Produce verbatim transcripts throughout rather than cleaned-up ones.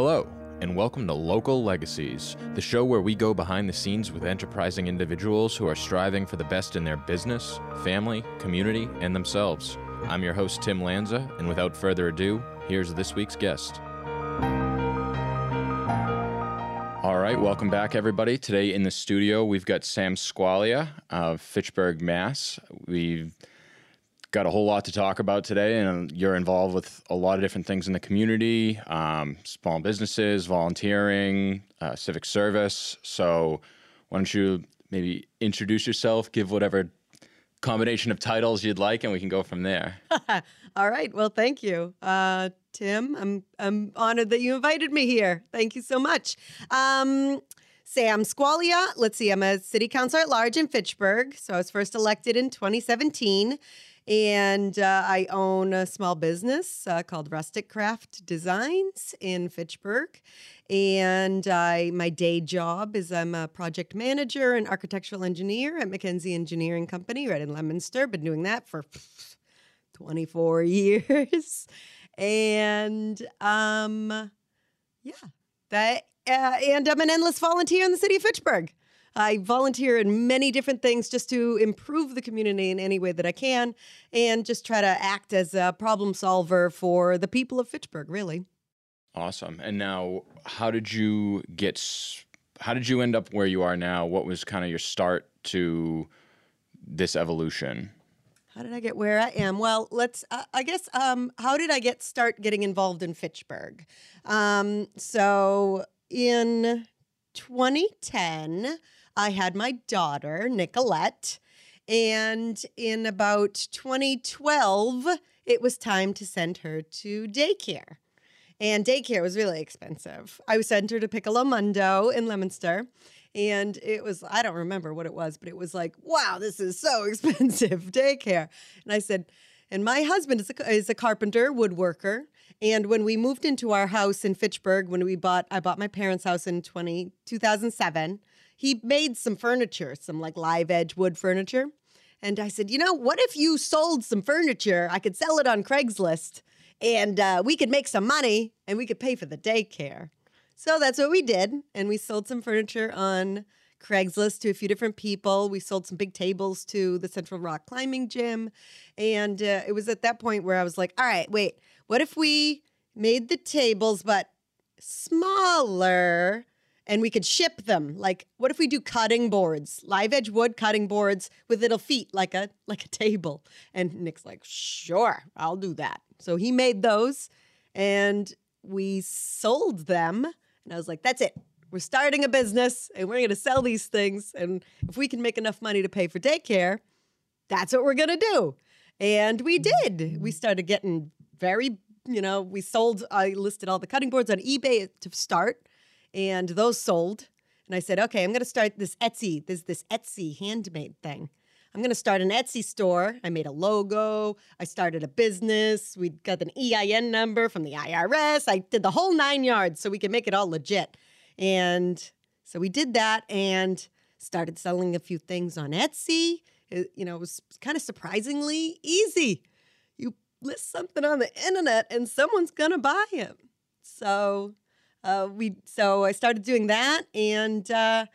Hello, and welcome to Local Legacies, the show where we go behind the scenes with enterprising individuals who are striving for the best in their business, family, community, and themselves. I'm your host, Tim Lanza, and without further ado, here's this week's guest. All right, welcome back, everybody. Today in the studio, we've got Sam Squailia of Fitchburg, Mass. We've got a whole lot to talk about today, and you're involved with a lot of different things in the community, um, small businesses, volunteering, uh, civic service. So why don't you maybe introduce yourself, give whatever combination of titles you'd like, and we can go from there. All right. Well, thank you, uh, Tim. I'm, I'm honored that you invited me here. Thank you so much. Um, Sam Squailia. Let's see. I'm a city councilor at large in Fitchburg. So I was first elected in twenty seventeen. And uh, I own a small business uh, called Rustic Craft Designs in Fitchburg. And I, my day job is I'm a project manager and architectural engineer at McKenzie Engineering Company right in Leominster. Been doing that for twenty-four years. And um, yeah, that, uh, and I'm an endless volunteer in the city of Fitchburg. I volunteer in many different things just to improve the community in any way that I can and just try to act as a problem solver for the people of Fitchburg, really. Awesome. And now, how did you get, how did you end up where you are now? What was kind of your start to this evolution? How did I get where I am? Well, let's, uh, I guess, um, how did I get, start getting involved in Fitchburg? Um, so in twenty ten, I had my daughter, Nicolette, and in about twenty twelve, it was time to send her to daycare. And daycare was really expensive. I sent her to Piccolo Mundo in Leominster, and it was, I don't remember what it was, but it was like, wow, this is so expensive, daycare. And I said, and my husband is a, is a carpenter, woodworker, and when we moved into our house in Fitchburg, when we bought, I bought my parents' house in two thousand seven, he made some furniture, some like live edge wood furniture. And I said, you know, what if you sold some furniture? I could sell it on Craigslist and uh, we could make some money and we could pay for the daycare. So that's what we did. And we sold some furniture on Craigslist to a few different people. We sold some big tables to the Central Rock Climbing Gym. And uh, it was at that point where I was like, all right, wait, what if we made the tables but smaller? And we could ship them. Like, what if we do cutting boards, live edge wood cutting boards with little feet, like a like a table? And Nick's like, sure, I'll do that. So he made those, and we sold them. And I was like, that's it. We're starting a business, and we're gonna sell these things. And if we can make enough money to pay for daycare, that's what we're gonna do. And we did. We started getting very, you know, we sold. I listed all the cutting boards on eBay to start. And those sold. And I said, okay, I'm going to start this Etsy. There's this Etsy handmade thing. I'm going to start an Etsy store. I made a logo. I started a business. We got an E I N number from the I R S. I did the whole nine yards so we could make it all legit. And so we did that and started selling a few things on Etsy. It, you know, it was kind of surprisingly easy. You list something on the internet and someone's going to buy it. So... Uh, we so I started doing that, and uh,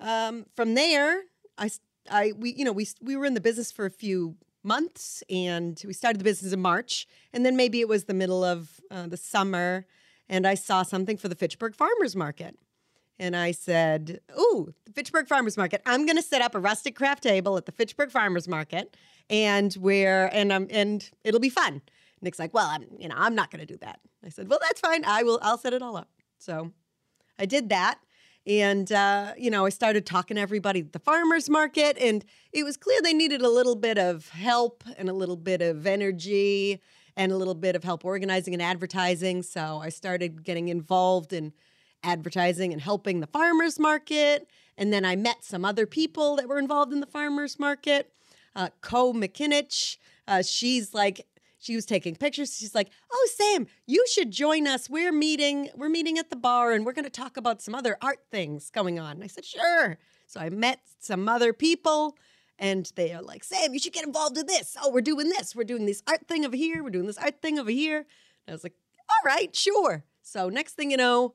um, from there, I, I we you know we we were in the business for a few months, and we started the business in March, and then maybe it was the middle of uh, the summer, and I saw something for the Fitchburg Farmers Market, and I said, "Ooh, the Fitchburg Farmers Market! I'm going to set up a rustic craft table at the Fitchburg Farmers Market, and where and um and it'll be fun." Nick's like, well, I'm, you know, I'm not going to do that. I said, well, that's fine. I will, I'll set it all up. So I did that. And, uh, you know, I started talking to everybody at the farmer's market. And it was clear they needed a little bit of help and a little bit of energy and a little bit of help organizing and advertising. So I started getting involved in advertising and helping the farmer's market. And then I met some other people that were involved in the farmer's market. Uh, Co McKinnich, uh, she's like, she was taking pictures. She's like, oh, Sam, you should join us. We're meeting. We're meeting at the bar, and we're going to talk about some other art things going on. And I said, sure. So I met some other people, and they are like, Sam, you should get involved in this. Oh, we're doing this. We're doing this art thing over here. We're doing this art thing over here. And I was like, all right, sure. So next thing you know,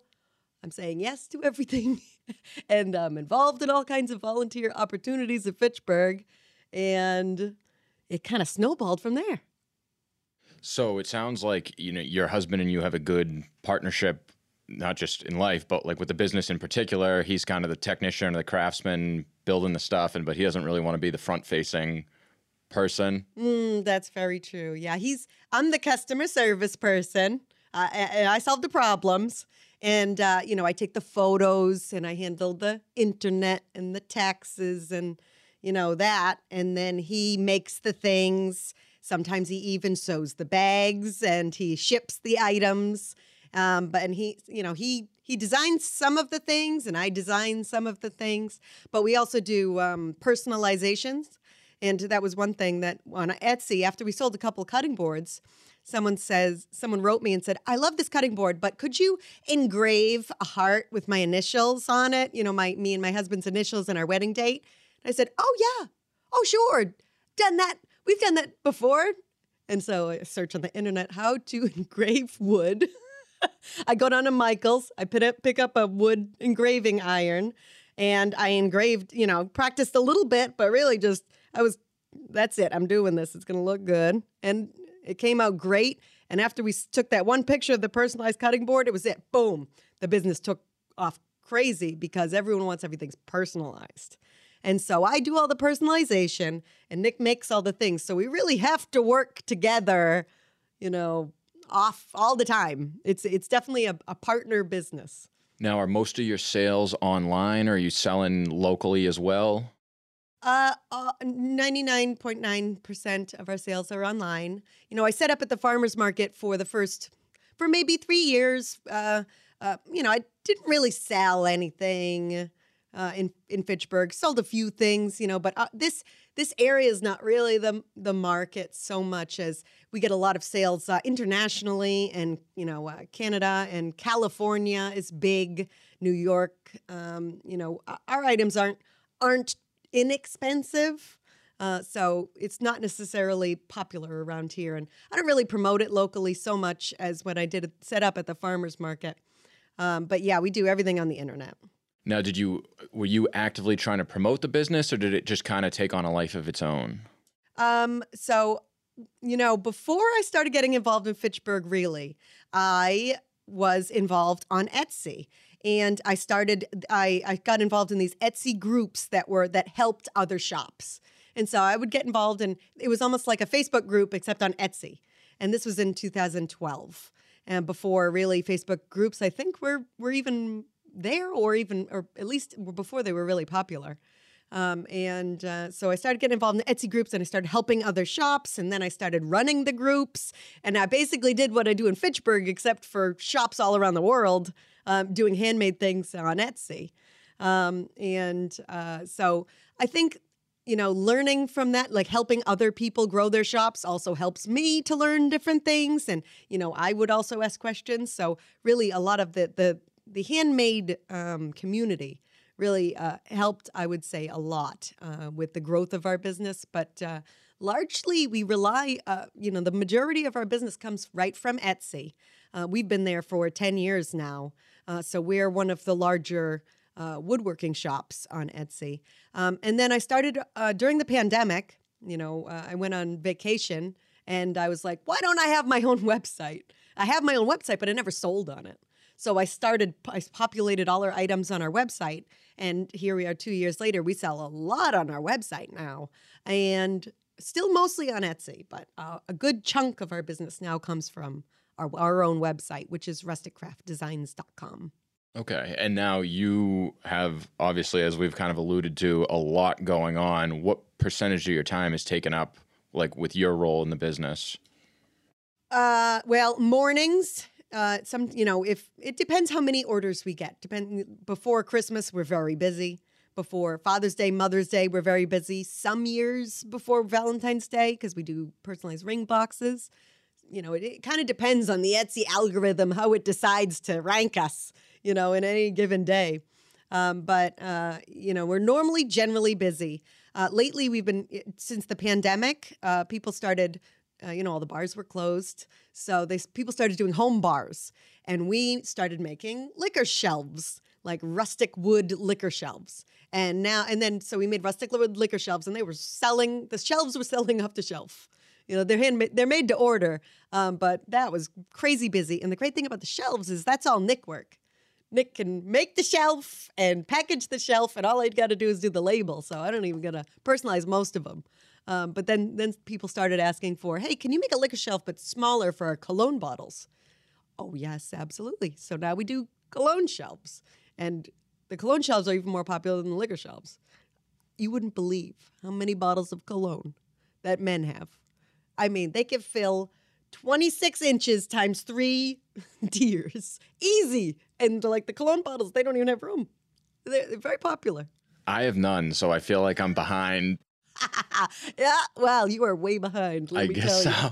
I'm saying yes to everything, and I'm involved in all kinds of volunteer opportunities at Fitchburg, and it kind of snowballed from there. So it sounds like, you know, your husband and you have a good partnership, not just in life, but like with the business in particular. He's kind of the technician or the craftsman building the stuff, and but he doesn't really want to be the front-facing person. Mm, that's very true. Yeah, he's I'm the customer service person, uh, and I solve the problems. And, uh, you know, I take the photos and I handle the internet and the taxes and, you know, that. And then he makes the things. Sometimes he even sews the bags and he ships the items. Um, but and he, you know, he he designs some of the things and I design some of the things. But we also do um, personalizations. And that was one thing that on Etsy, after we sold a couple cutting boards, Someone says, someone wrote me and said, I love this cutting board, but could you engrave a heart with my initials on it? You know, my me and my husband's initials and our wedding date. And I said, oh, yeah. Oh, sure. Done that. We've done that before. And so I search on the internet how to engrave wood. I go down to Michael's. I pick up, pick up a wood engraving iron. And I engraved, you know, practiced a little bit, but really just, I was, that's it. I'm doing this. It's going to look good. And it came out great, and after we took that one picture of the personalized cutting board, it was it. Boom. The business took off crazy because everyone wants everything's personalized. And so I do all the personalization, and Nick makes all the things. So we really have to work together, you know, off all the time. It's it's definitely a, a partner business. Now, are most of your sales online, or are you selling locally as well? Uh, ninety-nine point nine percent of our sales are online. You know, I set up at the farmers market for the first, for maybe three years. Uh, uh, you know, I didn't really sell anything uh, in in Fitchburg. Sold a few things, you know, but uh, this this area is not really the the market so much as we get a lot of sales uh, internationally, and you know, uh, Canada and California is big. New York, um, you know, our items aren't aren't. inexpensive, uh, so it's not necessarily popular around here, and I don't really promote it locally so much as what I did set up at the farmers market. Um, but yeah, we do everything on the internet. Now, did you were you actively trying to promote the business, or did it just kind of take on a life of its own? Um, so, you know, before I started getting involved in Fitchburg, really, I was involved on Etsy. And I started, I, I got involved in these Etsy groups that were, that helped other shops. And so I would get involved in, it was almost like a Facebook group except on Etsy. And this was in two thousand twelve. And before really Facebook groups, I think were, were even there or even, or at least before they were really popular. Um, and uh, so I started getting involved in the Etsy groups and I started helping other shops. And then I started running the groups. And I basically did what I do in Fitchburg except for shops all around the world. Um, doing handmade things on Etsy. Um, and uh, so I think, you know, learning from that, like helping other people grow their shops also helps me to learn different things. And, you know, I would also ask questions. So really a lot of the, the, the handmade um, community really uh, helped, I would say, a lot uh, with the growth of our business. But uh, largely we rely, uh, you know, the majority of our business comes right from Etsy. Uh, we've been there for ten years now. Uh, so we're one of the larger uh, woodworking shops on Etsy. Um, and then I started uh, during the pandemic, you know, uh, I went on vacation and I was like, why don't I have my own website? I have my own website, but I never sold on it. So I started, I populated all our items on our website. And here we are two years later, we sell a lot on our website now. And still mostly on Etsy, but uh, a good chunk of our business now comes from Our, our own website, which is rustic craft designs dot com. Okay. And now you have, obviously, as we've kind of alluded to, a lot going on. What percentage of your time is taken up, like, with your role in the business? Uh, well, mornings. Uh, some, you know, if it depends how many orders we get. Depend, before Christmas, we're very busy. Before Father's Day, Mother's Day, we're very busy. Some years before Valentine's Day, because we do personalized ring boxes. You know, it, it kind of depends on the Etsy algorithm, how it decides to rank us, you know, in any given day. Um, but, uh, you know, we're normally generally busy. Uh, lately, we've been, since the pandemic, uh, people started uh, you know, all the bars were closed. So they people started doing home bars. And we started making liquor shelves, like rustic wood liquor shelves. And now and then, so we made rustic wood liquor shelves, and they were selling. The shelves were selling off the shelf. You know, they're handmade, they're made to order. Um, but that was crazy busy. And the great thing about the shelves is that's all Nick work. Nick can make the shelf and package the shelf, and all I'd got to do is do the label. So I don't even got to personalize most of them. Um, but then, then people started asking for, hey, can you make a liquor shelf but smaller for our cologne bottles? Oh, yes, absolutely. So now we do cologne shelves. And the cologne shelves are even more popular than the liquor shelves. You wouldn't believe how many bottles of cologne that men have. I mean, they could fill twenty-six inches times three tiers. Easy. And like the cologne bottles, they don't even have room. They're, they're very popular. I have none, so I feel like I'm behind. Yeah, well, you are way behind. Let I me guess tell you.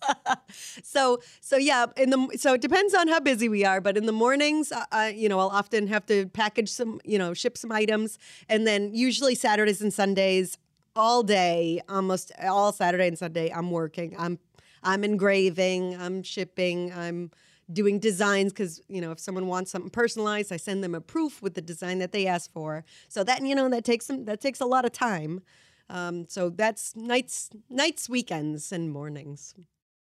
so. so, so yeah, in the so it depends on how busy we are. But in the mornings, uh, I, you know, I'll often have to package some, you know, ship some items, and then usually Saturdays and Sundays, all day, almost all Saturday and Sunday, I'm working. I'm, I'm engraving. I'm shipping. I'm doing designs because, you know, if someone wants something personalized, I send them a proof with the design that they asked for. So that, you know, that takes some, that takes a lot of time. Um, so that's nights, nights, weekends, and mornings.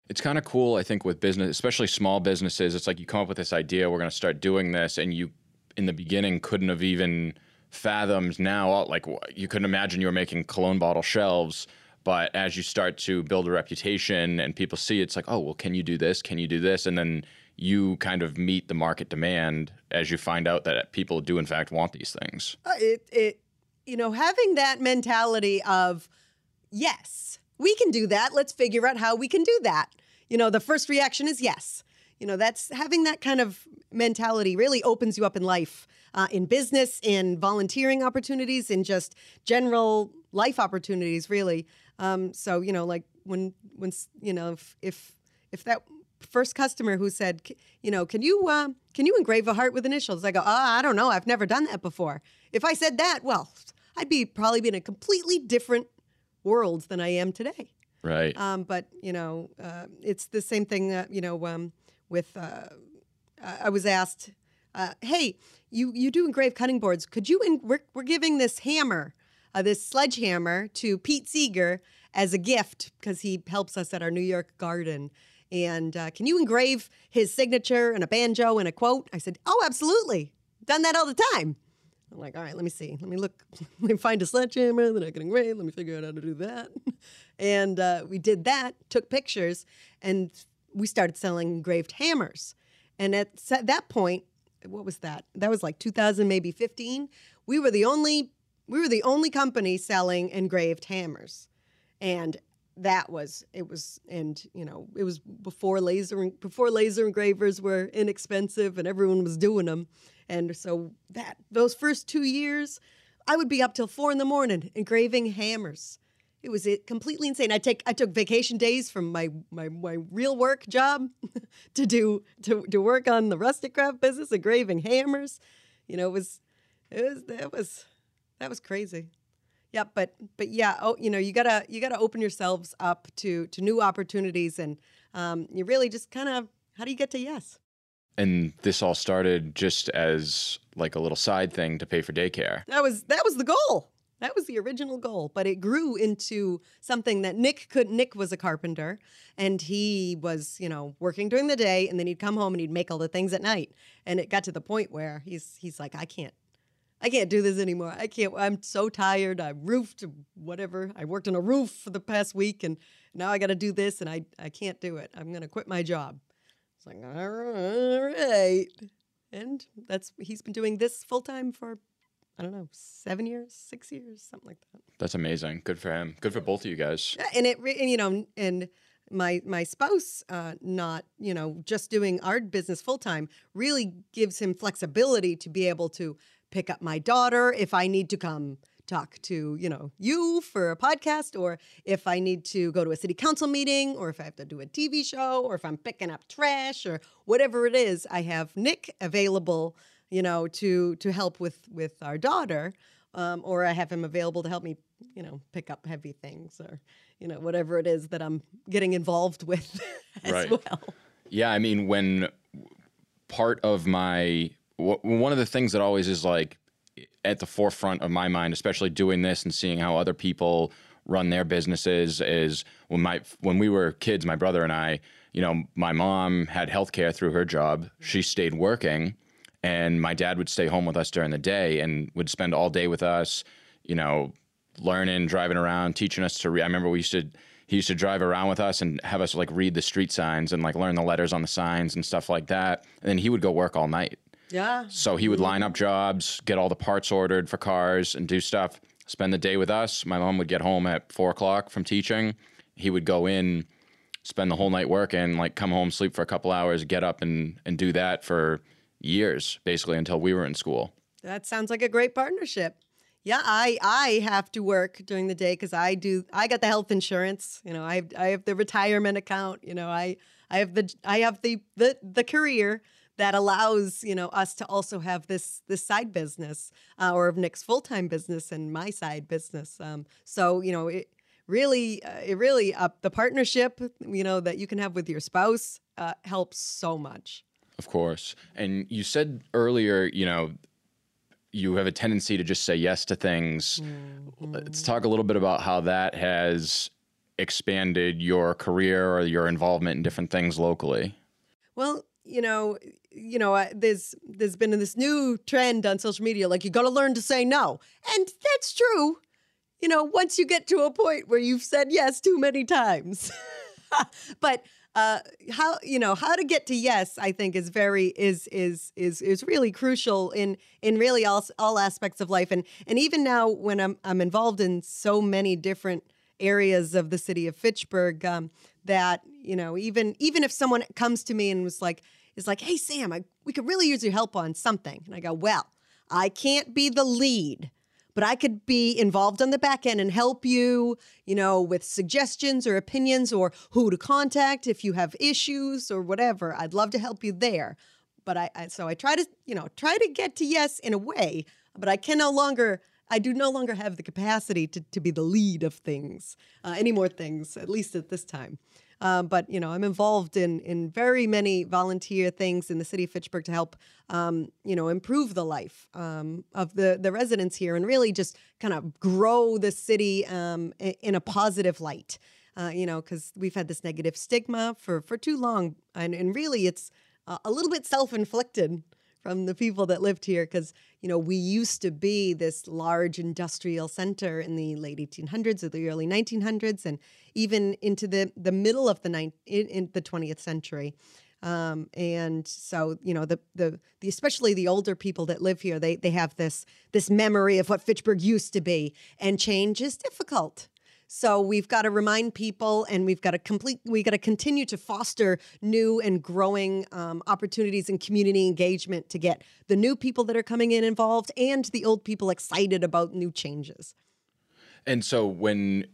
It's kind of cool, I think, with business, especially small businesses. It's like you come up with this idea, we're going to start doing this, and you, in the beginning, couldn't have even fathomed now, like you couldn't imagine you were making cologne bottle shelves. But as you start to build a reputation and people see, it's like, oh, well, can you do this? Can you do this? And then you kind of meet the market demand as you find out that people do, in fact, want these things. Uh, it, it, you know, having that mentality of, yes, we can do that. Let's figure out how we can do that. You know, the first reaction is yes. You know, that's having that kind of mentality really opens you up in life, uh, in business, in volunteering opportunities, in just general life opportunities, really. Um, so, you know, like when, when you know, if, if, if that first customer who said, you know, can you uh, can you engrave a heart with initials? I go, oh, I don't know. I've never done that before. If I said that, well, I'd be probably be in a completely different world than I am today. Right. Um, but, you know, uh, it's the same thing, that, you know, um, with uh, I was asked, uh, hey, you, you do engraved cutting boards. Could you in we're, we're giving this hammer, uh, this sledgehammer to Pete Seeger as a gift because he helps us at our New York garden. And uh, can you engrave his signature and a banjo and a quote? I said, oh, absolutely. Done that all the time. I'm like, all right, let me see. Let me look. Let me find a sledgehammer that I can engrave. Let me figure out how to do that. And uh, we did that, took pictures, and we started selling engraved hammers. And at that point, what was that? That was like two thousand, maybe fifteen. We were the only we were the only company selling engraved hammers. And that was it was and you know, it was before laser before laser engravers were inexpensive and everyone was doing them. And so that those first two years, I would be up till four in the morning engraving hammers. It was completely insane. I take I took vacation days from my my, my real work job to do to, to work on the rustic craft business, engraving hammers. You know, it was it was that was that was crazy. Yeah, but but yeah, oh, you know, you gotta you gotta open yourselves up to to new opportunities, and um, you really just kind of how do you get to yes? And this all started just as like a little side thing to pay for daycare. That was that was the goal. That was the original goal, but it grew into something that Nick could. Nick was a carpenter, and he was, you know, working during the day, and then he'd come home and he'd make all the things at night. And it got to the point where he's he's like, I can't, I can't do this anymore. I can't. I'm so tired. I roofed, whatever. I worked on a roof for the past week, and now I got to do this, and I I can't do it. I'm gonna quit my job. It's like, all right, and that's he's been doing this full time for, I don't know, seven years, six years, something like that. That's amazing. Good for him. Good for both of you guys. Yeah, and it, and, you know, and my my spouse, uh, not, you know, just doing our business full time really gives him flexibility to be able to pick up my daughter if I need to come talk to, you know, you for a podcast, or if I need to go to a city council meeting, or if I have to do a T V show, or if I'm picking up trash or whatever it is, I have Nick available, you know, to to help with with our daughter, um, or I have him available to help me you know, pick up heavy things or, you know, whatever it is that I'm getting involved with as right. well. Yeah, I mean, when part of my, w one of the things that always is like at the forefront of my mind, especially doing this and seeing how other people run their businesses, is when my, when we were kids, my brother and I, you know, my mom had healthcare through her job. She stayed working and my dad would stay home with us during the day and would spend all day with us, you know, learning, driving around, teaching us to read. I remember we used to, he used to drive around with us and have us like read the street signs and like learn the letters on the signs and stuff like that. And then he would go work all night. Yeah. So he would line up jobs, get all the parts ordered for cars and do stuff, spend the day with us. My mom would get home at four o'clock from teaching. He would go in, spend the whole night working, like come home, sleep for a couple hours, get up and, and do that for years, basically until we were in school. That sounds like a great partnership. Yeah, I, I have to work during the day because I do. I got the health insurance, you know. I have, I have the retirement account, you know. I I have the I have the the the career that allows, you know, us to also have this this side business, uh, or Nick's full time business and my side business. Um, so you know, it really uh, it really up uh, the partnership, you know, that you can have with your spouse uh, helps so much. Of course, and you said earlier, you know, you have a tendency to just say yes to things. Mm-hmm. Let's talk a little bit about how that has expanded your career or your involvement in different things locally. Well, you know, you know, uh, there's there's been this new trend on social media, like you got to learn to say no, and that's true. You know, once you get to a point where you've said yes too many times, but. Uh, how you know how to get to yes, I think is very is is is is really crucial in in really all all aspects of life, and and even now when I'm I'm involved in so many different areas of the city of Fitchburg, um, that you know even even if someone comes to me and was like is like, hey Sam, I, we could really use your help on something, and I go, well, I can't be the lead, but I could be involved on the back end and help you, you know, with suggestions or opinions or who to contact if you have issues or whatever. I'd love to help you there. But I, I so I try to, you know, try to get to yes in a way, but I can no longer, I do no longer have the capacity to, to be the lead of things, uh, any more things, at least at this time. Um, but, you know, I'm involved in, in very many volunteer things in the city of Fitchburg to help, um, you know, improve the life um, of the, the residents here and really just kind of grow the city um, in a positive light, uh, you know, because we've had this negative stigma for, for too long. And, and really it's uh, a little bit self-inflicted from the people that lived here because, you know, we used to be this large industrial center in the late eighteen hundreds or the early nineteen hundreds and even into the, the middle of the ninth, in, in the twentieth century. Um, and so, you know, the, the the especially the older people that live here, they they have this this memory of what Fitchburg used to be, and change is difficult. So we've got to remind people, and we've got to complete. We got to continue to foster new and growing um, opportunities and community engagement to get the new people that are coming in involved and the old people excited about new changes. And so when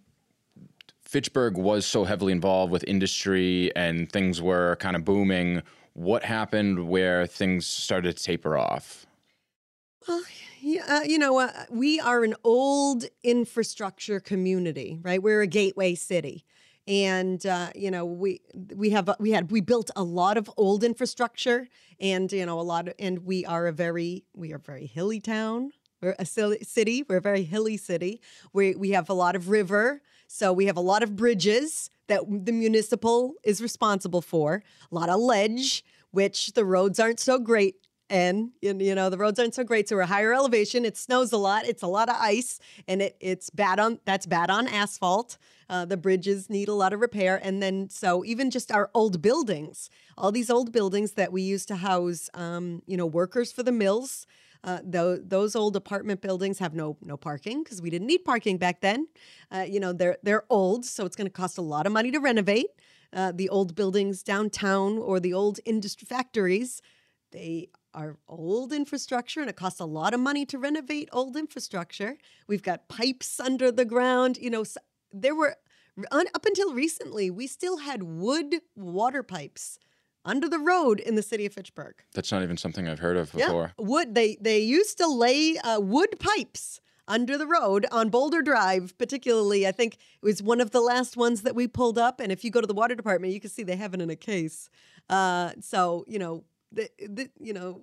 Fitchburg was so heavily involved with industry and things were kind of booming, what happened where things started to taper off? Well, yeah, you know, uh, we are an old infrastructure community, right? We're a gateway city, and uh, you know, we we have we had we built a lot of old infrastructure, and you know, a lot of, and we are a very we are a very hilly town. We're a city. We're a very hilly city. We we have a lot of river, so we have a lot of bridges that the municipal is responsible for. A lot of ledge, which the roads aren't so great. And, you know, the roads aren't so great, so we're higher elevation. It snows a lot. It's a lot of ice, and it, it's bad on, that's bad on asphalt. Uh, the bridges need a lot of repair. And then, so even just our old buildings, all these old buildings that we used to house, um, you know, workers for the mills, uh, th those old apartment buildings have no no parking because we didn't need parking back then. Uh, you know, they're, they're old, so it's going to cost a lot of money to renovate. Uh, the old buildings downtown or the old industry factories, they our old infrastructure, and it costs a lot of money to renovate old infrastructure. We've got pipes under the ground. You know, there were, up until recently, we still had wood water pipes under the road in the city of Fitchburg. That's not even something I've heard of before. Yeah, wood, they, they used to lay uh, wood pipes under the road on Boulder Drive, particularly. I think it was one of the last ones that we pulled up. And if you go to the water department, you can see they have it in a case. Uh, so, you know, the, the, you know,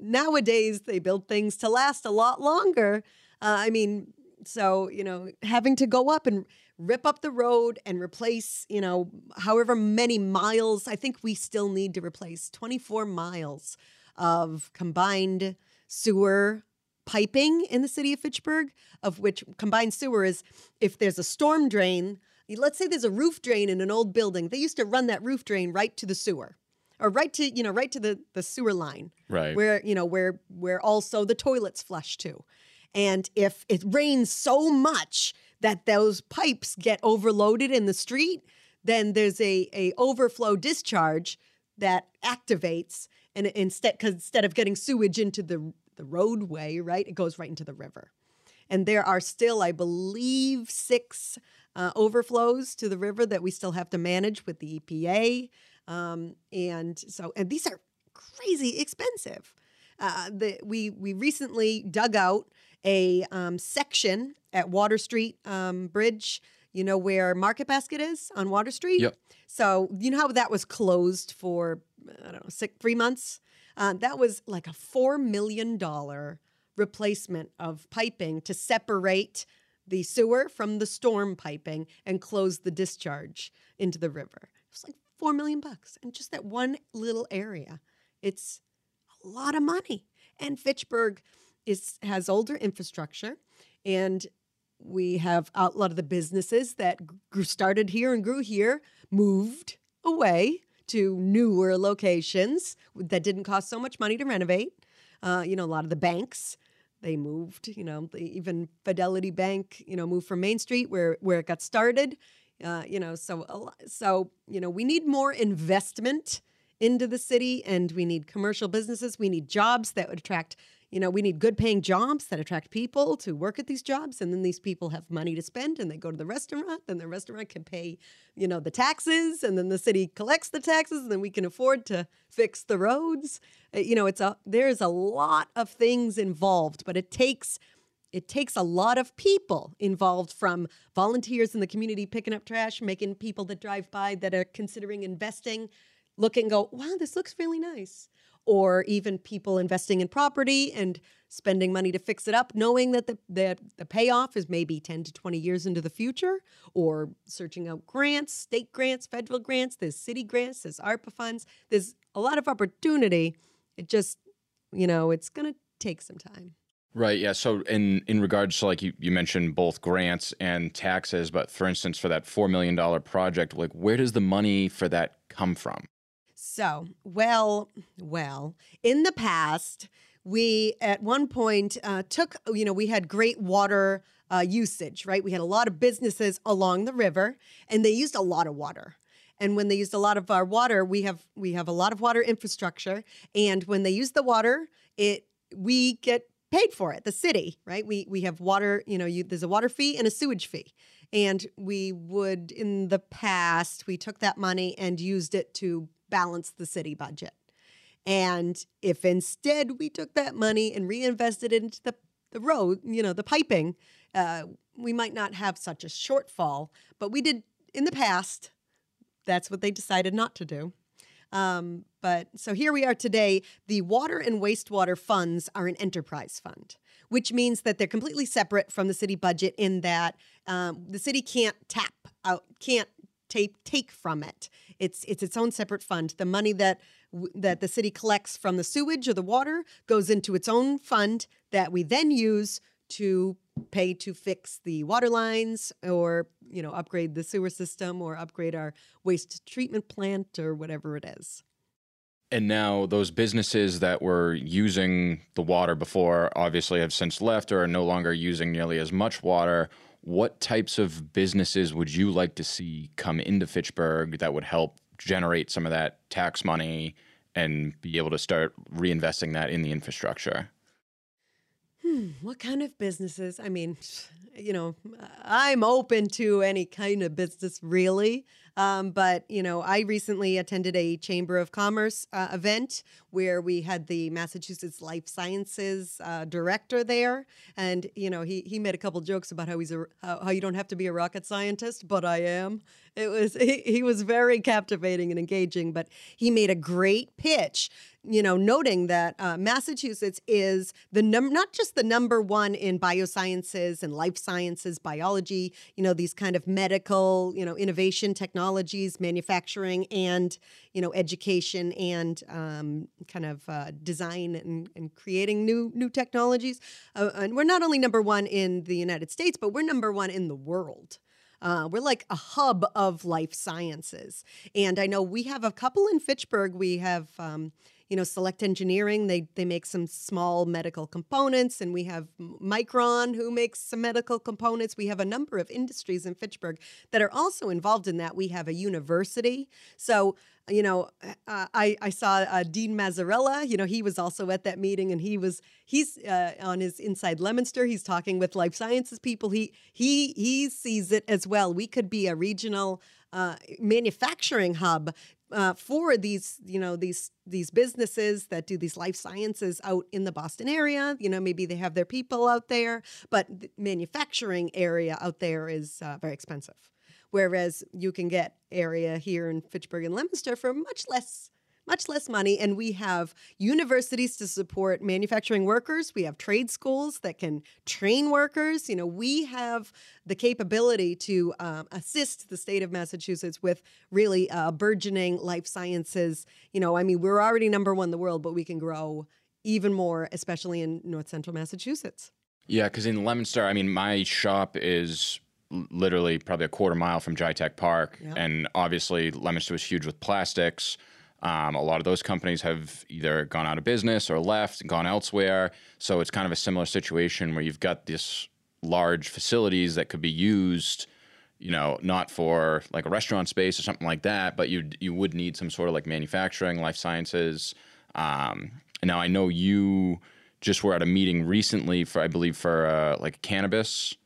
nowadays they build things to last a lot longer. Uh, I mean, so, you know, having to go up and rip up the road and replace, you know, however many miles, I think we still need to replace twenty-four miles of combined sewer piping in the city of Fitchburg, of which combined sewer is if there's a storm drain, let's say there's a roof drain in an old building, they used to run that roof drain right to the sewer or right to, you know, right to the, the sewer line, right? Where, you know, where, where also the toilets flush to. And if it rains so much that those pipes get overloaded in the street, then there's a, a overflow discharge that activates, and instead, because instead of getting sewage into the, the roadway, right, it goes right into the river. And there are still, I believe, six uh, overflows to the river that we still have to manage with the E P A. Um, and so, and these are crazy expensive. Uh, the, we, we recently dug out a um, section at Water Street um, Bridge, you know, where Market Basket is on Water Street. Yep. So you know how that was closed for, I don't know, six, three months? Um, that was like a four million dollars replacement of piping to separate the sewer from the storm piping and close the discharge into the river. It was like four million bucks in just that one little area. It's a lot of money. And Fitchburg is, has older infrastructure, and we have a lot of the businesses that grew, started here and grew here, moved away to newer locations that didn't cost so much money to renovate. Uh, you know, a lot of the banks, they moved, you know, they, even Fidelity Bank, you know, moved from Main Street where, where it got started. Uh, you know, so, so, you know, we need more investment into the city, and we need commercial businesses. We need jobs that would attract, you know, we need good paying jobs that attract people to work at these jobs. And then these people have money to spend, and they go to the restaurant, and the restaurant can pay, you know, the taxes, and then the city collects the taxes, and then we can afford to fix the roads. You know, it's a, there's a lot of things involved, but it takes, it takes a lot of people involved, from volunteers in the community picking up trash, making people that drive by that are considering investing look and go, wow, this looks really nice. Or even people investing in property and spending money to fix it up, knowing that the, the, the payoff is maybe ten to twenty years into the future, or searching out grants, state grants, federal grants, there's city grants, there's ARPA funds. There's a lot of opportunity. It just, you know, it's going to take some time. Right. Yeah. So in, in regards to, like, you, you mentioned both grants and taxes, but for instance, for that four million dollars project, like, where does the money for that come from? So, well, well, in the past, we at one point uh, took, you know, we had great water uh, usage, right? We had a lot of businesses along the river, and they used a lot of water. And when they used a lot of our water, we have we have a lot of water infrastructure. And when they use the water, it we get paid for it, the city, right? We we have water, you know, you, there's a water fee and a sewage fee. And we would, in the past, we took that money and used it to balance the city budget. And if instead we took that money and reinvested it into the, the road, you know, the piping, uh, we might not have such a shortfall. But we did in the past. That's what they decided not to do. Um, but so here we are today. The water and wastewater funds are an enterprise fund, which means that they're completely separate from the city budget, in that um, the city can't tap out, can't Take, take from it. It's it's its own separate fund. The money that that the city collects from the sewage or the water goes into its own fund that we then use to pay to fix the water lines, or, you know, upgrade the sewer system, or upgrade our waste treatment plant, or whatever it is. And now those businesses that were using the water before obviously have since left or are no longer using nearly as much water. What types of businesses would you like to see come into Fitchburg that would help generate some of that tax money and be able to start reinvesting that in the infrastructure? Hmm, what kind of businesses? I mean, you know, I'm open to any kind of business, really. Um, but, you know, I recently attended a Chamber of Commerce uh, event where we had the Massachusetts Life Sciences uh, director there. And, you know, he, he made a couple jokes about how he's a, how, how you don't have to be a rocket scientist, but I am. It was he, he was very captivating and engaging, but he made a great pitch, you know, noting that uh, Massachusetts is the num not just the number one in biosciences and life sciences, biology, you know, these kind of medical, you know, innovation technologies, manufacturing and, you know, education and um, kind of uh, design and, and creating new new technologies. Uh, and we're not only number one in the United States, but we're number one in the world. Uh, we're like a hub of life sciences. And I know we have a couple in Fitchburg. We have, um, you know, Select Engineering. They, they make some small medical components. And we have Micron, who makes some medical components. We have a number of industries in Fitchburg that are also involved in that. We have a university. So, you know, uh, I, I saw uh, Dean Mazzarella, you know, he was also at that meeting, and he was, he's uh, on his Inside Leominster, he's talking with life sciences people. He, he, he sees it as well. We could be a regional uh, manufacturing hub uh, for these, you know, these, these businesses that do these life sciences out in the Boston area. You know, maybe they have their people out there, but the manufacturing area out there is uh, very expensive. Whereas you can get area here in Fitchburg and Leominster for much less, much less money. And we have universities to support manufacturing workers. We have trade schools that can train workers. You know, we have the capability to um, assist the state of Massachusetts with really uh, burgeoning life sciences. You know, I mean, we're already number one in the world, but we can grow even more, especially in North Central Massachusetts. Yeah, because in Leominster, I mean, my shop is literally probably a quarter mile from Jitech Park. Yep. And obviously Leominster was huge with plastics. Um, a lot of those companies have either gone out of business or left and gone elsewhere. So it's kind of a similar situation where you've got this large facilities that could be used, you know, not for like a restaurant space or something like that, but you you would need some sort of like manufacturing, life sciences. Um, and now I know you just were at a meeting recently for, I believe for uh, like cannabis.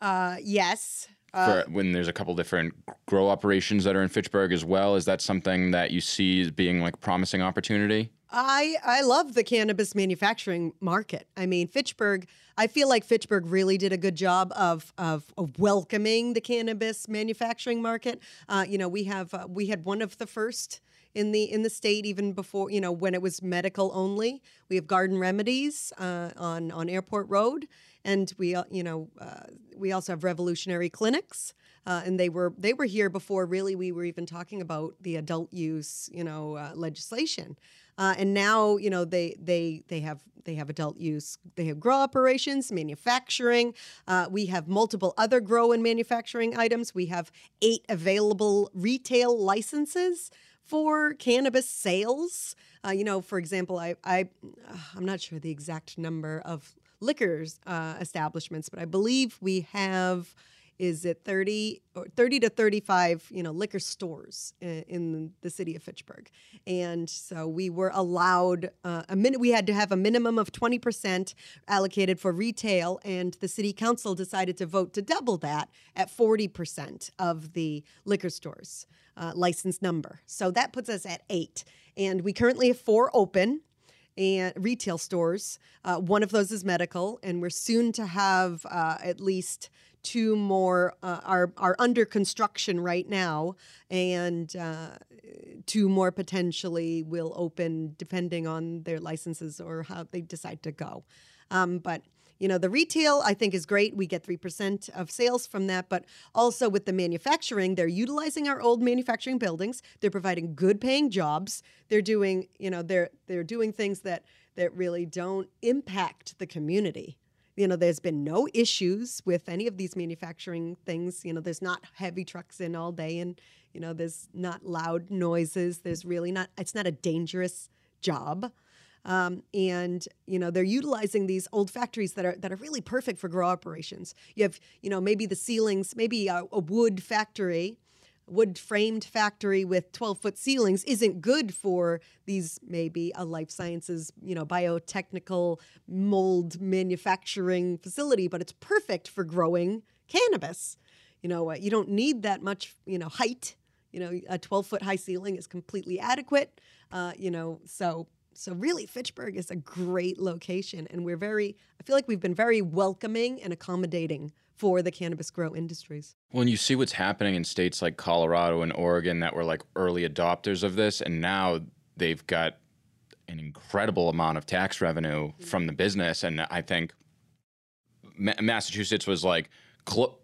Uh, yes. Uh, For when there's a couple different grow operations that are in Fitchburg as well, is that something that you see as being like a promising opportunity? I, I love the cannabis manufacturing market. I mean, Fitchburg, I feel like Fitchburg really did a good job of, of, of welcoming the cannabis manufacturing market. Uh, you know, we have, uh, we had one of the first in the in the state, even before, you know, when it was medical only. We have Garden Remedies uh, on on Airport Road, and we you know uh, we also have Revolutionary Clinics, uh, and they were they were here before really we were even talking about the adult use you know uh, legislation, uh, and now you know they they they have they have adult use, they have grow operations, manufacturing. Uh, we have multiple other grow and manufacturing items. We have eight available retail licenses for cannabis sales. Uh, you know, for example, I, I, uh, I'm not sure the exact number of liquors uh, establishments, but I believe we have, is it thirty or thirty to thirty-five, you know, liquor stores in, in the city of Fitchburg. And so we were allowed, uh, a min we had to have a minimum of twenty percent allocated for retail, and the city council decided to vote to double that at forty percent of the liquor stores. Uh, license number. So that puts us at eight. And we currently have four open and retail stores. Uh, one of those is medical, and we're soon to have uh, at least two more uh, are, are under construction right now, and uh, two more potentially will open depending on their licenses or how they decide to go. Um, but You know, the retail, I think, is great. We get three percent of sales from that. But also with the manufacturing, they're utilizing our old manufacturing buildings. They're providing good paying jobs. They're doing, you know, they're they're doing things that that really don't impact the community. You know, there's been no issues with any of these manufacturing things. You know, there's not heavy trucks in all day, and, you know, there's not loud noises. There's really not, it's not a dangerous job. Um, and, you know, they're utilizing these old factories that are that are really perfect for grow operations. You have, you know, maybe the ceilings, maybe a, a wood factory, wood framed factory with twelve foot ceilings isn't good for these, maybe a life sciences, you know, biotechnical mold manufacturing facility, but it's perfect for growing cannabis. You know, uh, you don't need that much, you know, height. You know, a twelve-foot high ceiling is completely adequate. Uh, you know, so so really, Fitchburg is a great location, and we're very. I feel like we've been very welcoming and accommodating for the cannabis grow industries. Well, and you see what's happening in states like Colorado and Oregon that were like early adopters of this, and now they've got an incredible amount of tax revenue mm-hmm. from the business. And I think Ma- Massachusetts was like cl-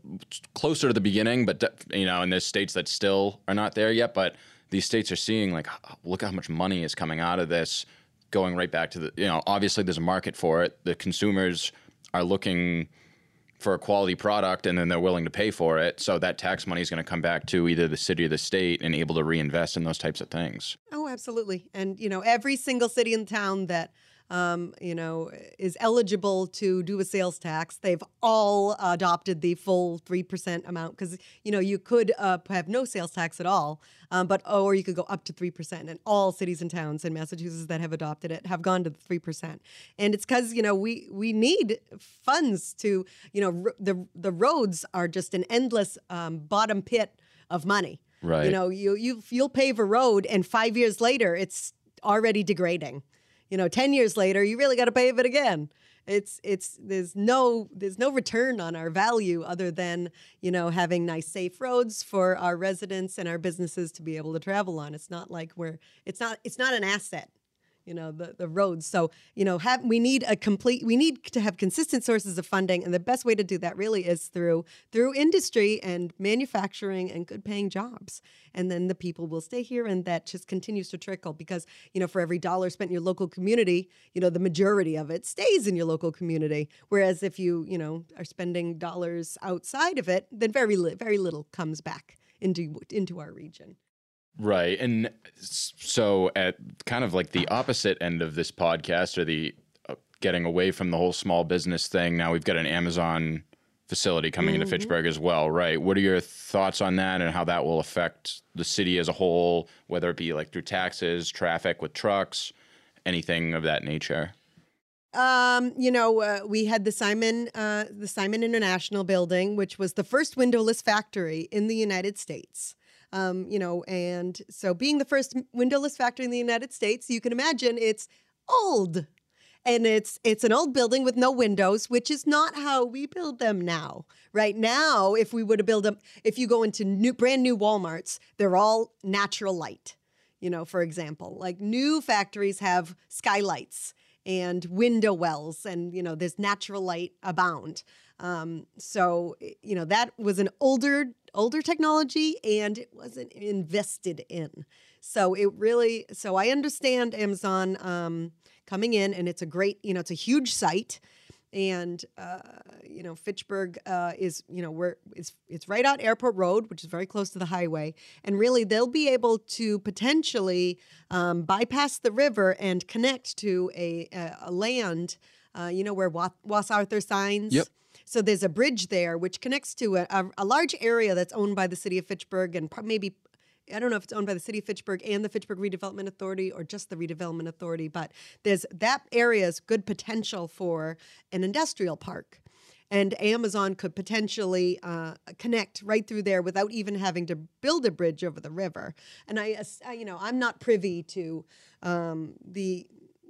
closer to the beginning, but de- you know, and there's states that still are not there yet, but these states are seeing like, oh, look how much money is coming out of this, going right back to the, you know, obviously there's a market for it. The consumers are looking for a quality product, and then they're willing to pay for it. So that tax money is going to come back to either the city or the state and able to reinvest in those types of things. Oh, absolutely. And, you know, every single city and town that, um, you know, is eligible to do a sales tax, they've all adopted the full three percent amount because, you know, you could uh, have no sales tax at all, um, but oh, or you could go up to three percent. And all cities and towns in Massachusetts that have adopted it have gone to the three percent. And it's because, you know, we we need funds to, you know, r- the, the roads are just an endless um, bottom pit of money. Right. You know, you, you, you'll pave a road and five years later, it's already degrading. You know, ten years later, you really got to pave it again. It's it's there's no there's no return on our value other than, you know, having nice, safe roads for our residents and our businesses to be able to travel on. It's not like we're it's not it's not an asset, you know, the, the roads. So, you know, have, we need a complete we need to have consistent sources of funding. And the best way to do that really is through through industry and manufacturing and good paying jobs. And then the people will stay here, and that just continues to trickle because, you know, for every dollar spent in your local community, you know, the majority of it stays in your local community. Whereas if you, you know, are spending dollars outside of it, then very, li- very little comes back into into our region. Right. And so at kind of like the opposite end of this podcast, or the uh, getting away from the whole small business thing, now we've got an Amazon facility coming mm-hmm. into Fitchburg as well, right? What are your thoughts on that and how that will affect the city as a whole, whether it be like through taxes, traffic with trucks, anything of that nature? Um, you know, uh, we had the Simon, uh, the Simon International Building, which was the first windowless factory in the United States. Um, you know, and so being the first windowless factory in the United States, you can imagine it's old. And it's it's an old building with no windows, which is not how we build them now. Right now, if we were to build them, if you go into new, brand new Walmarts, they're all natural light, you know, for example. Like new factories have skylights and window wells and, you know, there's natural light abound. Um, so, you know, that was an older, older technology and it wasn't invested in. So it really, so I understand Amazon um, coming in, and it's a great, you know, it's a huge site. And, uh, you know, Fitchburg uh, is, you know, we're, it's, it's right on Airport Road, which is very close to the highway. And really, they'll be able to potentially um, bypass the river and connect to a, a, a land, uh, you know, where Wa- Wass-Arthur signs. Yep. So there's a bridge there, which connects to a, a, a large area that's owned by the city of Fitchburg, and maybe, I don't know if it's owned by the city of Fitchburg and the Fitchburg Redevelopment Authority or just the Redevelopment Authority, but there's that area's good potential for an industrial park. And Amazon could potentially uh, connect right through there without even having to build a bridge over the river. And I, I you know, I'm not privy to um, the...